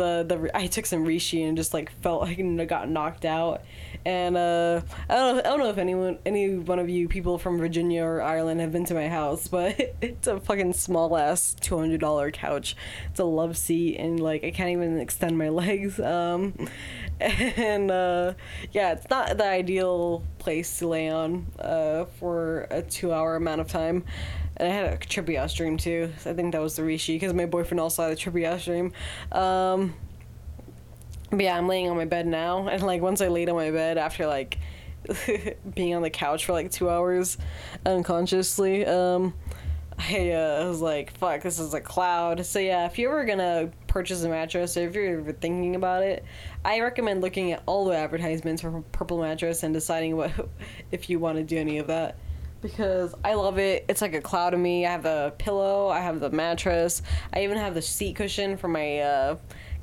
I took some reishi and just like felt like I got knocked out. And I don't know if any one of you people from Virginia or Ireland have been to my house, but it's a fucking small ass $200 couch. It's a love seat, and like I can't even extend my legs. And yeah, it's not the ideal place to lay on for a 2-hour amount of time. And I had a trippy-ass dream, too. I think that was the reishi, because my boyfriend also had a trippy-ass dream. But yeah, I'm laying on my bed now. And, like, once I laid on my bed after, like, being on the couch for, like, 2 hours unconsciously, I was like, fuck, this is a cloud. So, yeah, if you're ever gonna purchase a mattress, or if you're ever thinking about it, I recommend looking at all the advertisements for Purple Mattress and deciding if you want to do any of that. Because I love it. It's like a cloud of me. I have the pillow. I have the mattress. I even have the seat cushion for my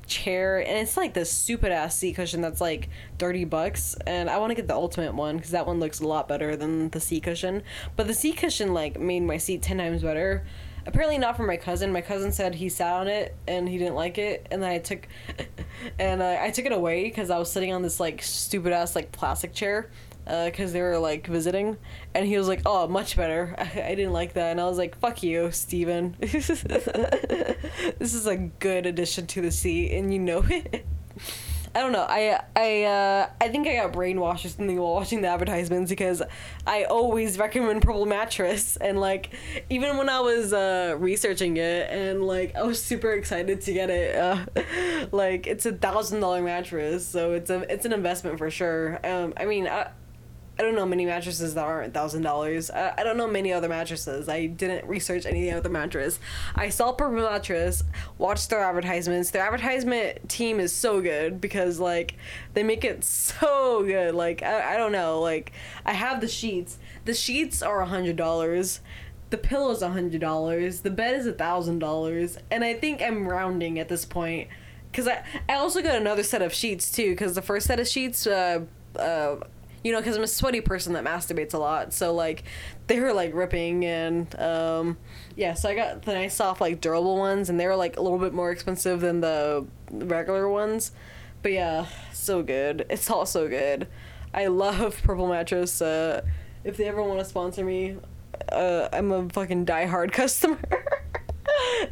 chair. And it's like this stupid-ass seat cushion that's like $30. And I want to get the ultimate one, because that one looks a lot better than the seat cushion. But the seat cushion like made my seat 10 times better. Apparently not for my cousin. My cousin said he sat on it and he didn't like it. And then I took it away, because I was sitting on this like stupid-ass like plastic chair. Because they were, like, visiting, and he was like, oh, much better. I didn't like that, and I was like, fuck you, Steven. This is a good addition to the seat, and you know it. I don't know, I think I got brainwashed or something while watching the advertisements, because I always recommend Purple Mattress, and, like, even when I was, researching it, and, like, I was super excited to get it, like, it's a $1,000 mattress, so it's an investment for sure. I mean, I don't know many mattresses that aren't $1,000. I don't know many other mattresses. I didn't research any other mattress. I saw Purple Mattress, watched their advertisements. Their advertisement team is so good, because, like, they make it so good. Like, I don't know. Like, I have the sheets. The sheets are $100. The pillow is $100. The bed is $1,000. And I think I'm rounding at this point. Because I also got another set of sheets, too. Because the first set of sheets... you know, because I'm a sweaty person that masturbates a lot. So, like, they were, like, ripping and, yeah, so I got the nice soft, like, durable ones, and they were, like, a little bit more expensive than the regular ones. But, yeah, so good. It's all so good. I love Purple Mattress. If they ever want to sponsor me, I'm a fucking diehard customer.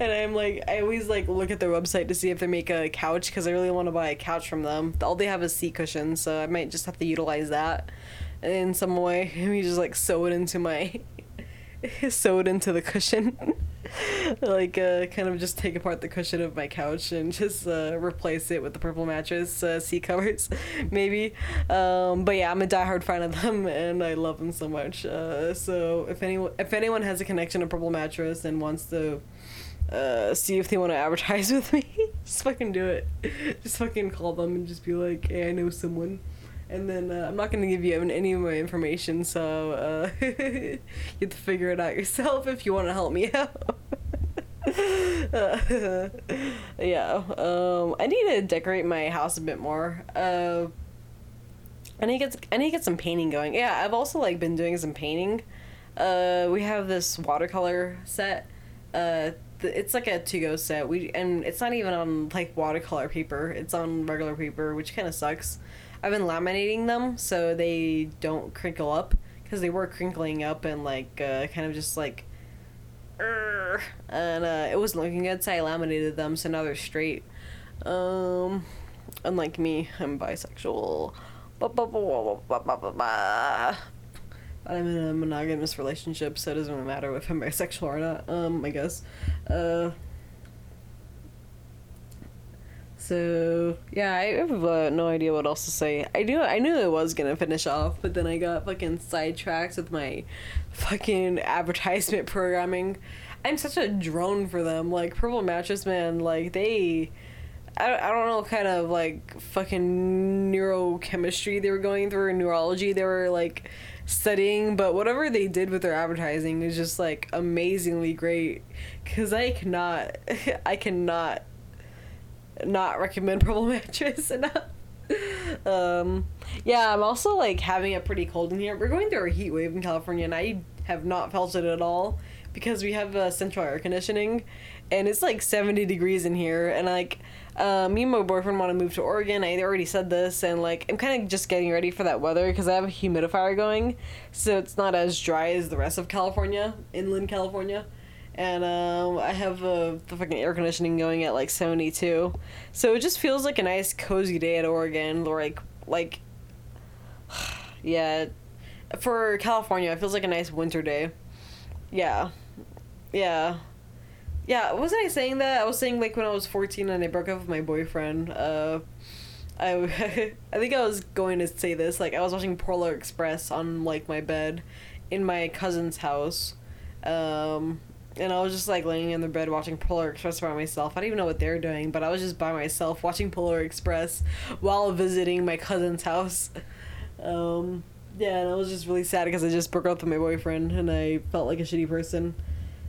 And I'm like, I always like look at their website to see if they make a couch, because I really want to buy a couch from them. All they have is seat cushions, so I might just have to utilize that in some way. And we just like sew it into my, sew it into the cushion. Like, kind of just take apart the cushion of my couch and just replace it with the Purple Mattress seat covers, maybe. But yeah, I'm a diehard fan of them, and I love them so much. So if anyone has a connection to Purple Mattress and wants to see if they want to advertise with me, just fucking do it. Just fucking call them and just be like, hey, I know someone. And then I'm not going to give you any of my information, so you have to figure it out yourself if you want to help me out. Yeah. I need to decorate my house a bit more. I need to get some painting going. Yeah, I've also like been doing some painting. We have this watercolor set. It's like a to-go set. And it's not even on like watercolor paper. It's on regular paper, which kind of sucks. I've been laminating them so they don't crinkle up, because they were crinkling up and like kind of just like and it wasn't looking good, so I laminated them, so now they're straight. Unlike me, I'm bisexual, but I'm in a monogamous relationship, so it doesn't really matter if I'm bisexual or not, I guess. So, yeah, I have no idea what else to say. I knew I was going to finish off, but then I got fucking sidetracked with my fucking advertisement programming. I'm such a drone for them. Like, Purple Mattress, man, like, they... I don't know what kind of, like, fucking neurochemistry they were going through, or neurology they were, like, studying, but whatever they did with their advertising is just, like, amazingly great. Because I cannot... not recommend Purple Mattress enough. Yeah, I'm also like having it pretty cold in here. We're going through a heat wave in California, and I have not felt it at all because we have central air conditioning, and it's like 70 degrees in here. And like me and my boyfriend want to move to Oregon. I already said this, and like I'm kind of just getting ready for that weather because I have a humidifier going, so it's not as dry as the rest of California, inland California. And I have the fucking air conditioning going at like 72, so it just feels like a nice cozy day at Oregon. Like, yeah, for California, it feels like a nice winter day. Yeah. Wasn't I saying that? I was saying like when I was 14 and I broke up with my boyfriend. I think I was going to say this. Like I was watching Polar Express on like my bed, in my cousin's house. And I was just, like, laying in the bed watching Polar Express by myself. I don't even know what they were doing, but I was just by myself watching Polar Express while visiting my cousin's house. Yeah, and I was just really sad because I just broke up with my boyfriend, and I felt like a shitty person.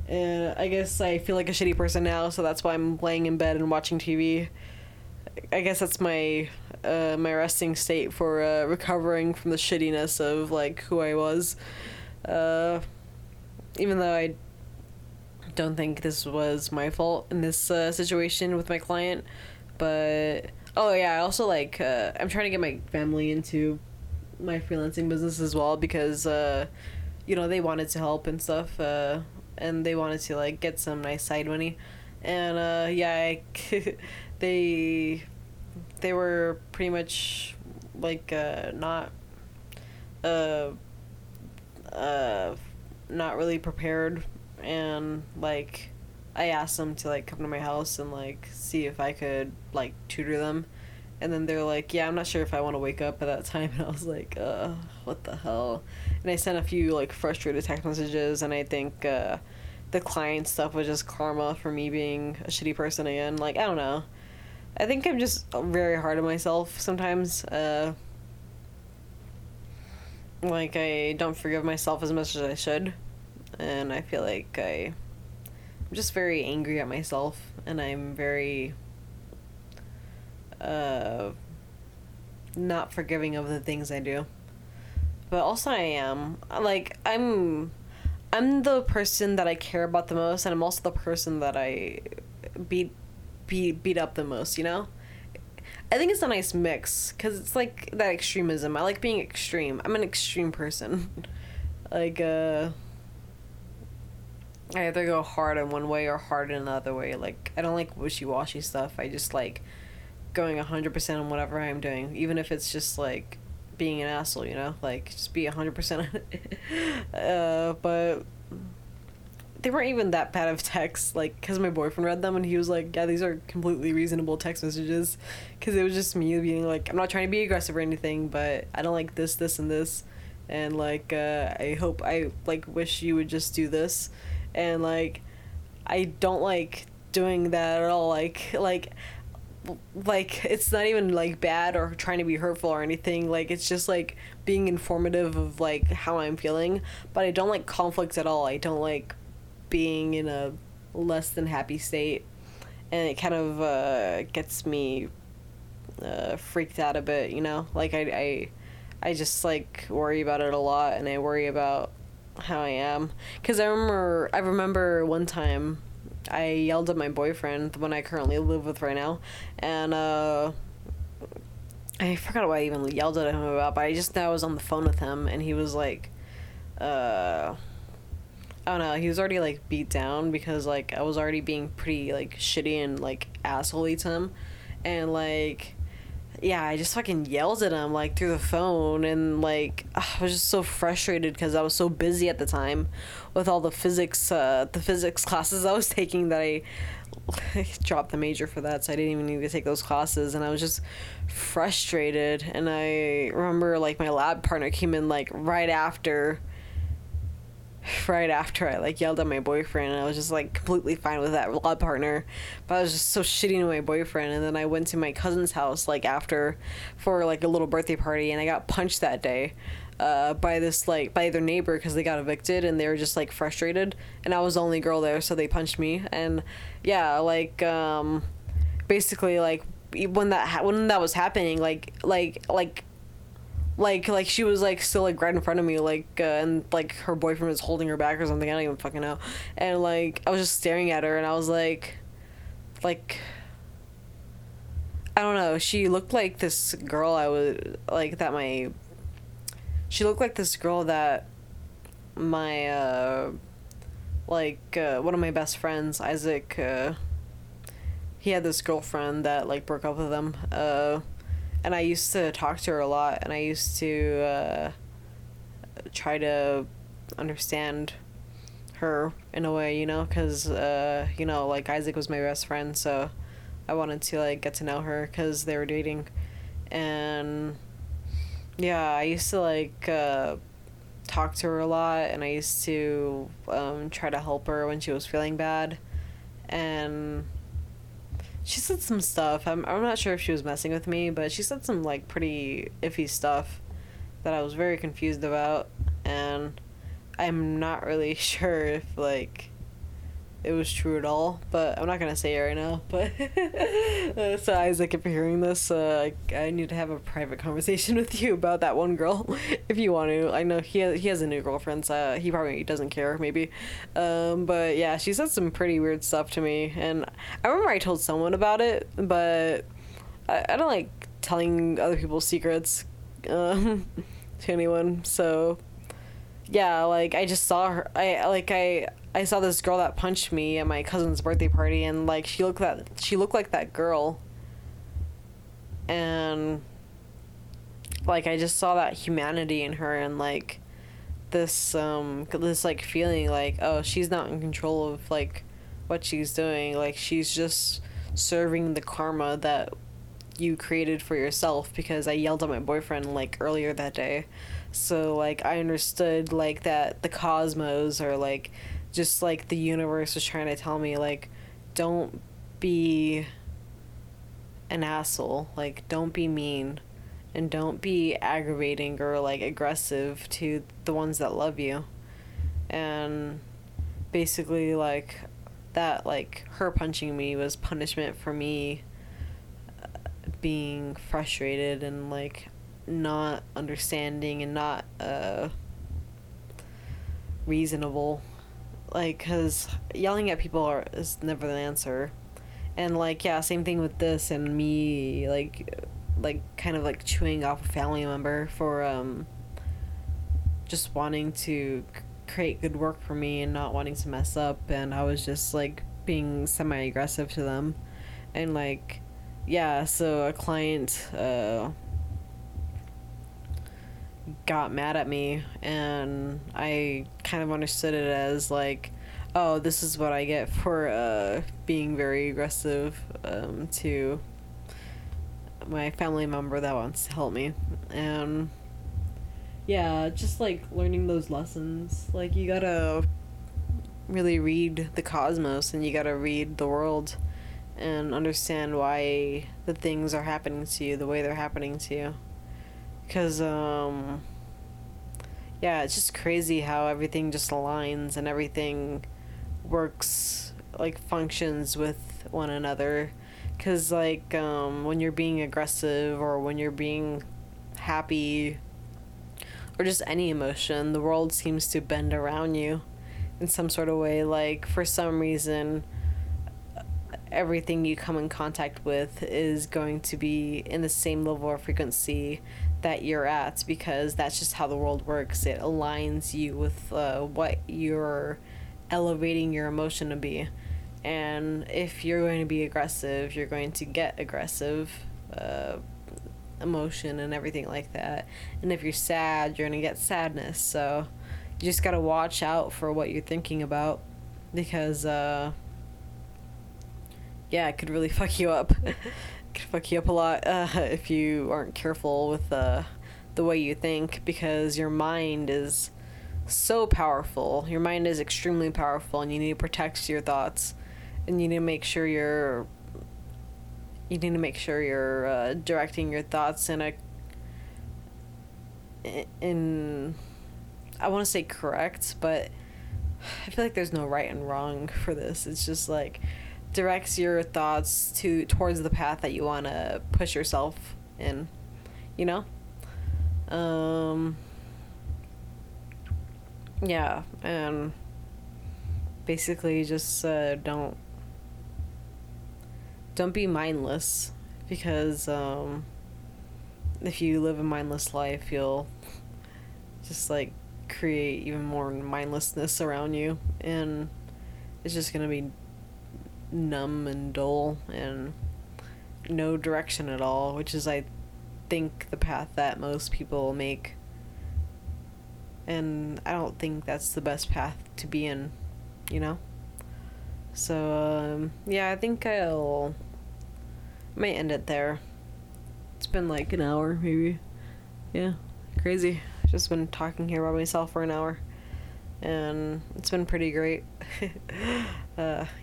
And I guess I feel like a shitty person now, so that's why I'm laying in bed and watching TV. I guess that's my resting state for recovering from the shittiness of, like, who I was. Even though I... don't think this was my fault in this situation with my client, but oh yeah, I also like I'm trying to get my family into my freelancing business as well, because you know, they wanted to help and stuff, and they wanted to like get some nice side money, and yeah, they were pretty much like not really prepared. And like I asked them to like come to my house and like see if I could like tutor them, and then they're like, yeah, I'm not sure if I want to wake up at that time. And I was like, what the hell. And I sent a few like frustrated text messages, and I think the client stuff was just karma for me being a shitty person again. Like, I don't know, I think I'm just very hard on myself sometimes. Like I don't forgive myself as much as I should. And I feel like I'm just very angry at myself, and I'm very not forgiving of the things I do. but also I am. Like, I'm the person that I care about the most, and I'm also the person that I beat up the most, you know? I think it's a nice mix, because it's like that extremism. I like being extreme. I'm an extreme person. Like, I either go hard in one way or hard in another way. Like, I don't like wishy-washy stuff. I just like going 100% on whatever I'm doing, even if it's just like being an asshole, you know? Like, just be 100% on it. But they weren't even that bad of texts, like, because my boyfriend read them and he was like, yeah, these are completely reasonable text messages, because it was just me being like, I'm not trying to be aggressive or anything, but I don't like this, this, and this, and like, I hope, I like wish you would just do this, and like, I don't like doing that at all, like it's not even like bad or trying to be hurtful or anything, like it's just like being informative of like how I'm feeling, but I don't like conflicts at all. I don't like being in a less than happy state, and it kind of gets me freaked out a bit, you know? Like I just like worry about it a lot, and I worry about how I am, because I remember one time I yelled at my boyfriend, the one I currently live with right now, and I forgot what I even yelled at him about, but I just know I was on the phone with him, and he was like, I don't know, he was already like beat down, because like I was already being pretty like shitty and like asshole-y to him, and like, yeah, I just fucking yelled at him like through the phone, and like I was just so frustrated because I was so busy at the time with all the physics classes I was taking, that I dropped the major for that, so I didn't even need to take those classes, and I was just frustrated. And I remember like my lab partner came in like right after I like yelled at my boyfriend, and I was just like completely fine with that lab partner, but I was just so shitty to my boyfriend. And then I went to my cousin's house like after for like a little birthday party, and I got punched that day by their neighbor, because they got evicted and they were just like frustrated, and I was the only girl there, so they punched me. And yeah, like basically like when that was happening, like she was like still like right in front of me, like and like her boyfriend was holding her back or something, I don't even fucking know, and like I was just staring at her, and I was like I don't know, she looked like this girl that my one of my best friends, Isaac, he had this girlfriend that like broke up with him, and I used to talk to her a lot, and I used to try to understand her in a way, you know, because, you know, like, Isaac was my best friend, so I wanted to, like, get to know her, because they were dating, and, yeah, I used to, like, talk to her a lot, and I used to try to help her when she was feeling bad, and she said some stuff. I'm not sure if she was messing with me, but she said some, like, pretty iffy stuff that I was very confused about, and I'm not really sure if, like, it was true at all, but I'm not gonna say it right now, but so Isaac, if you're hearing this, I need to have a private conversation with you about that one girl, if you want to. I know he has a new girlfriend, so he probably doesn't care, maybe, but yeah, she said some pretty weird stuff to me, and I remember I told someone about it, but I don't like telling other people's secrets to anyone, so yeah, like, I just saw her, I saw this girl that punched me at my cousin's birthday party, and, like, she looked like that girl, and, like, I just saw that humanity in her, and, like, this, like, feeling, like, oh, she's not in control of, like, what she's doing, like, she's just serving the karma that you created for yourself, because I yelled at my boyfriend, like, earlier that day, so, like, I understood, like, that the cosmos are, like, just, like, the universe was trying to tell me, like, don't be an asshole. Like, don't be mean. And don't be aggravating or, like, aggressive to the ones that love you. And basically, like, that, like, her punching me was punishment for me being frustrated and, like, not understanding and not reasonable. Like, because yelling at people is never the answer. And, like, yeah, same thing with this and me, like kind of, like, chewing off a family member for just wanting to create good work for me and not wanting to mess up. And I was just, like, being semi-aggressive to them. And, like, yeah, so a client got mad at me, and I kind of understood it as, like, oh, this is what I get for being very aggressive to my family member that wants to help me. And yeah, just like learning those lessons. Like, you gotta really read the cosmos, and you gotta read the world and understand why the things are happening to you the way they're happening to you. Because yeah, it's just crazy how everything just aligns and everything works, like, functions with one another. Because, like, when you're being aggressive or when you're being happy or just any emotion, the world seems to bend around you in some sort of way. Like, for some reason, everything you come in contact with is going to be in the same level of frequency that you're at, because that's just how the world works. It aligns you with what you're elevating your emotion to be. And if you're going to be aggressive, you're going to get aggressive emotion and everything like that. And if you're sad, you're going to get sadness. So you just got to watch out for what you're thinking about, because yeah, it could really fuck you up. It could fuck you up a lot if you aren't careful with the way you think, because your mind is so powerful. Your mind is extremely powerful, and you need to protect your thoughts, and you need to make sure you're directing your thoughts in I want to say correct, but I feel like there's no right and wrong for this. It's just like, directs your thoughts towards the path that you want to push yourself in, you know? Yeah, and basically just don't be mindless, because if you live a mindless life, you'll just, like, create even more mindlessness around you, and it's just gonna be numb and dull and no direction at all, which is, I think, the path that most people make. And I don't think that's the best path to be in, you know? So yeah, I think I might end it there. It's been like an hour, maybe. Yeah, crazy. I've just been talking here by myself for an hour, and it's been pretty great.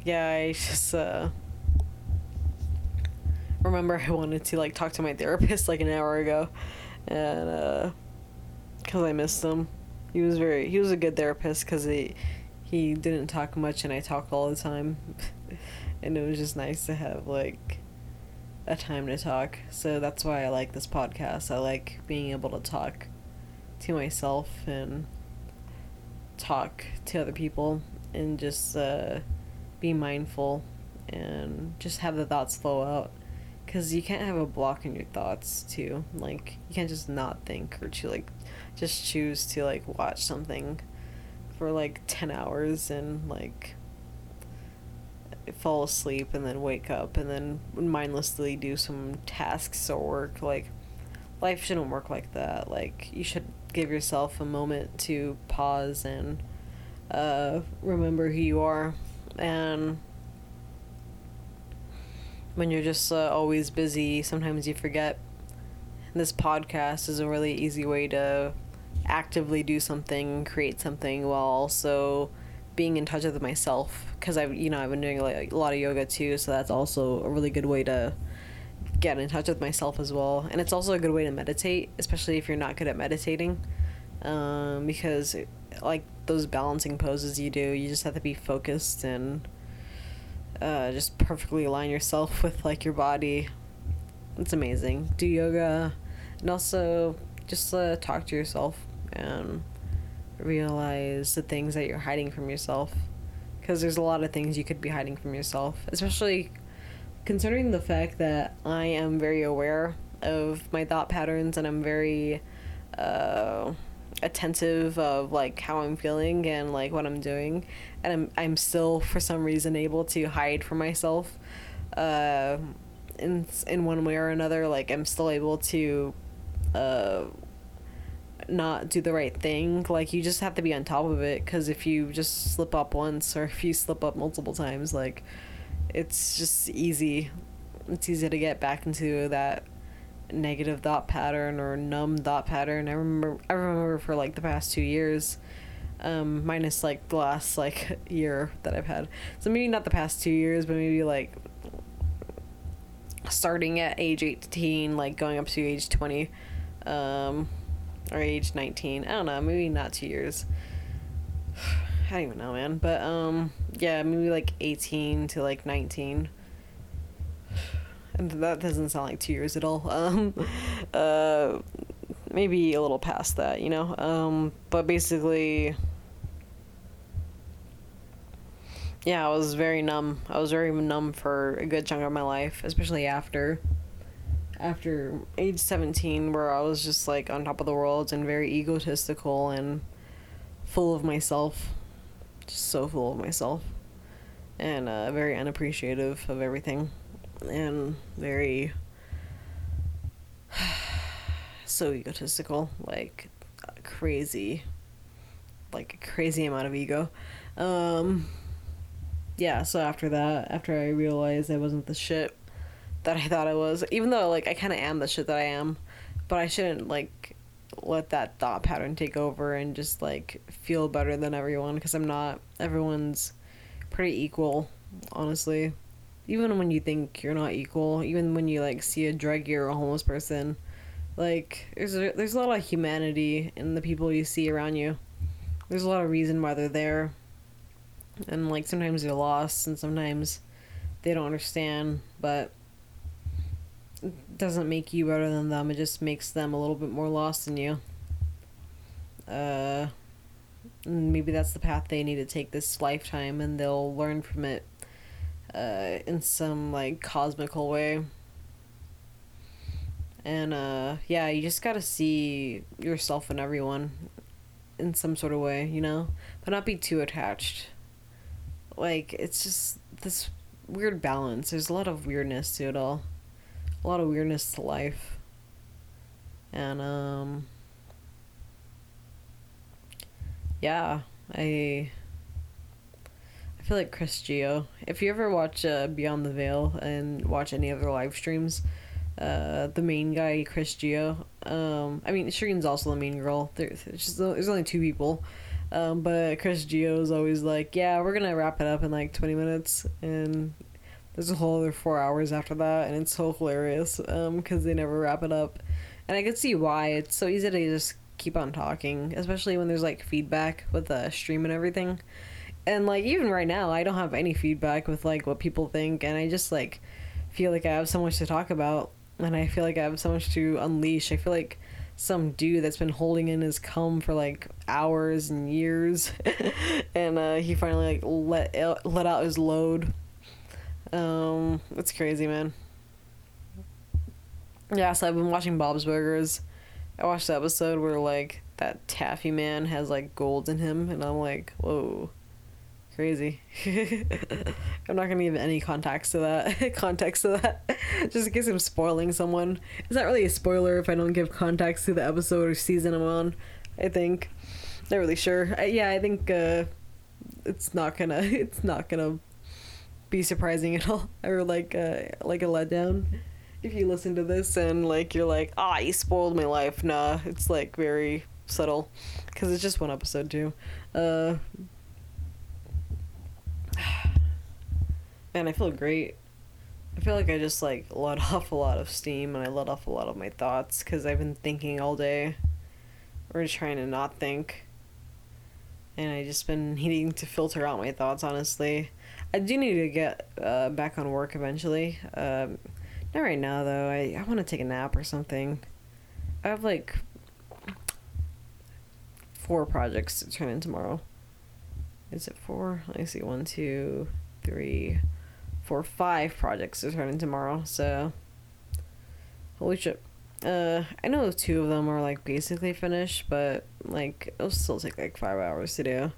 Yeah, I just remember I wanted to, like, talk to my therapist like an hour ago, and because I missed him. He was a good therapist, because he didn't talk much and I talk all the time, and it was just nice to have, like, a time to talk. So that's why I like this podcast. I like being able to talk to myself and talk to other people, and just be mindful and just have the thoughts flow out, because you can't have a block in your thoughts too. Like, you can't just not think, or to, like, just choose to, like, watch something for, like, 10 hours and, like, fall asleep and then wake up and then mindlessly do some tasks or work. Like, life shouldn't work like that. Like, you should give yourself a moment to pause and remember who you are. And when you're just always busy, sometimes you forget. And this podcast is a really easy way to actively do something, create something, while also being in touch with myself, because I've been doing, like, a lot of yoga too, so that's also a really good way to get in touch with myself as well. And it's also a good way to meditate, especially if you're not good at meditating, because, like, those balancing poses you do, you just have to be focused and just perfectly align yourself with, like, your body. It's amazing. Do yoga, And also just talk to yourself and realize the things that you're hiding from yourself, because there's a lot of things you could be hiding from yourself, especially considering the fact that I am very aware of my thought patterns, and I'm very attentive of like how I'm feeling and like what I'm doing, and I'm still for some reason able to hide from myself in one way or another. Like I'm still able to not do the right thing. Like you just have to be on top of it, because if you just slip up once, or if you slip up multiple times, like it's just easy. It's easy to get back into that negative thought pattern or numb thought pattern. I remember for like the past 2 years, minus like the last like year that I've had, so maybe not the past 2 years, but maybe like starting at age 18, like going up to age 20 or age 19. I don't know, maybe not 2 years, I don't even know, man, but yeah, maybe like 18 to like 19. And that doesn't sound like 2 years at all. Maybe a little past that, you know? But basically, yeah, I was very numb. I was very numb for a good chunk of my life, especially after age 17, where I was just like on top of the world and very egotistical and full of myself. Just so full of myself. And very unappreciative of everything. And very so egotistical, like crazy, like a crazy amount of ego. Yeah, so after I realized I wasn't the shit that I thought I was, even though like I kind of am the shit that I am, but I shouldn't like let that thought pattern take over and just like feel better than everyone, because I'm not. Everyone's pretty equal, honestly. Even when you think you're not equal, even when you, like, see a druggie or a homeless person, like, there's a lot of humanity in the people you see around you. There's a lot of reason why they're there. And, like, sometimes they're lost, and sometimes they don't understand, but it doesn't make you better than them. It just makes them a little bit more lost than you. Maybe that's the path they need to take this lifetime, and they'll learn from it. In some like cosmical way. And yeah, you just gotta see yourself and everyone in some sort of way, you know, but not be too attached. Like it's just this weird balance. There's a lot of weirdness to it all, a lot of weirdness to life. And yeah, I feel like Chris Gio. If you ever watch Beyond the Veil and watch any of their live streams, the main guy, Chris Gio, I mean, Shireen's also the main girl. There's only two people, but Chris Gio is always like, yeah, we're gonna wrap it up in like 20 minutes, and there's a whole other 4 hours after that, and it's so hilarious, because they never wrap it up, and I could see why. It's so easy to just keep on talking, especially when there's like feedback with the stream and everything. And, like, even right now, I don't have any feedback with, like, what people think. And I just, like, feel like I have so much to talk about. And I feel like I have so much to unleash. I feel like some dude that's been holding in his cum for, like, hours and years. And he finally, like, let out his load. It's crazy, man. Yeah, so I've been watching Bob's Burgers. I watched the episode where, like, that taffy man has, like, gold in him. And I'm like, whoa. Crazy. I'm not gonna give any context to that just in case I'm spoiling someone. It's not really a spoiler if I don't give context to the episode or season I'm on, I think. Not really sure. I think it's not gonna be surprising at all, or like a letdown if you listen to this and like you're like, ah, you spoiled my life. Nah, it's like very subtle, because it's just one episode too. Man, I feel great. I feel like I just, like, let off a lot of steam, and I let off a lot of my thoughts, because I've been thinking all day, or trying to not think, and I just been needing to filter out my thoughts, honestly. I do need to get back on work eventually. Not right now, though. I want to take a nap or something. I have like 4 projects to turn in tomorrow. Is it 4? Let me see. 5 projects to turn in tomorrow. So, holy shit. I know 2 of them are like basically finished, but like it'll still take like 5 hours to do.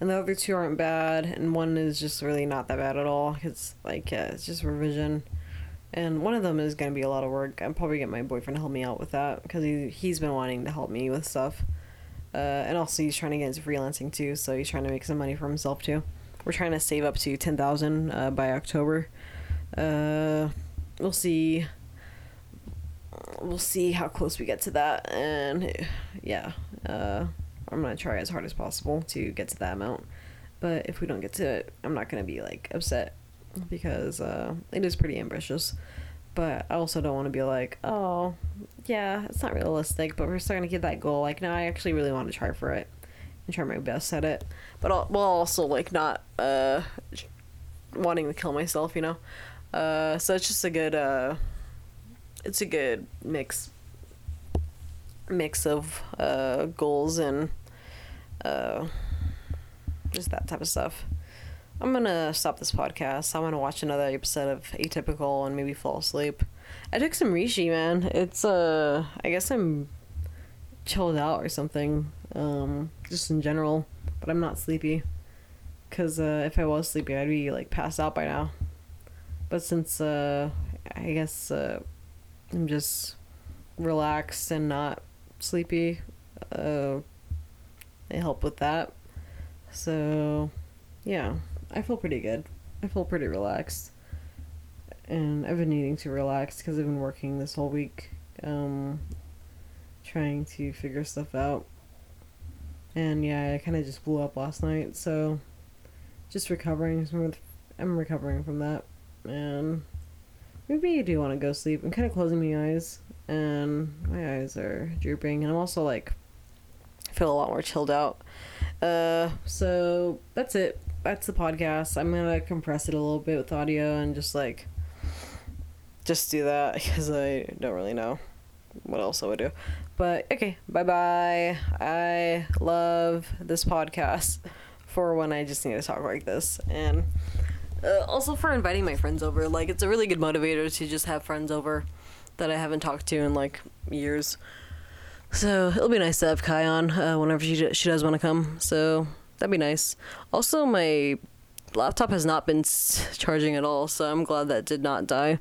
And the other 2 aren't bad, and one is just really not that bad at all. It's like, yeah, it's just revision. And one of them is going to be a lot of work. I'll probably get my boyfriend to help me out with that, because he's been wanting to help me with stuff. And also he's trying to get into freelancing too, so he's trying to make some money for himself too. We're trying to save up to $10,000 by October. We'll see. We'll see how close we get to that, and yeah, I'm gonna try as hard as possible to get to that amount, but if we don't get to it, I'm not gonna be like upset, because it is pretty ambitious. But I also don't want to be like, oh yeah, it's not realistic, but we're still gonna get that goal. Like, no, I actually really want to try for it and try my best at it, but while also like not wanting to kill myself, you know. So it's just a good it's a good mix of goals and just that type of stuff. I'm gonna stop this podcast. I'm gonna watch another episode of Atypical and maybe fall asleep. I took some reishi, man. It's I guess I'm chilled out or something, just in general, but I'm not sleepy, because if I was sleepy I'd be like passed out by now. But since I guess I'm just relaxed and not sleepy, they help with that. So yeah, I feel pretty good. I feel pretty relaxed, and I've been needing to relax because I've been working this whole week, trying to figure stuff out. And yeah, I kind of just blew up last night, so just recovering. I'm recovering from that, and maybe I do want to go sleep. I'm kind of closing my eyes, and my eyes are drooping, and I'm also like, I feel a lot more chilled out. So that's it. That's the podcast. I'm gonna compress it a little bit with audio and just do that, because I don't really know what else I would do. But okay, bye bye. I love this podcast for when I just need to talk like this, and also for inviting my friends over. Like, it's a really good motivator to just have friends over that I haven't talked to in like years. So it'll be nice to have Kai on whenever she does want to come. So that'd be nice. Also, my laptop has not been charging at all, so I'm glad that did not die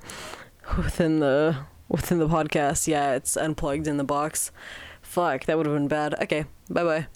within the podcast. Yeah, it's unplugged in the box. Fuck, that would have been bad. Okay, bye bye.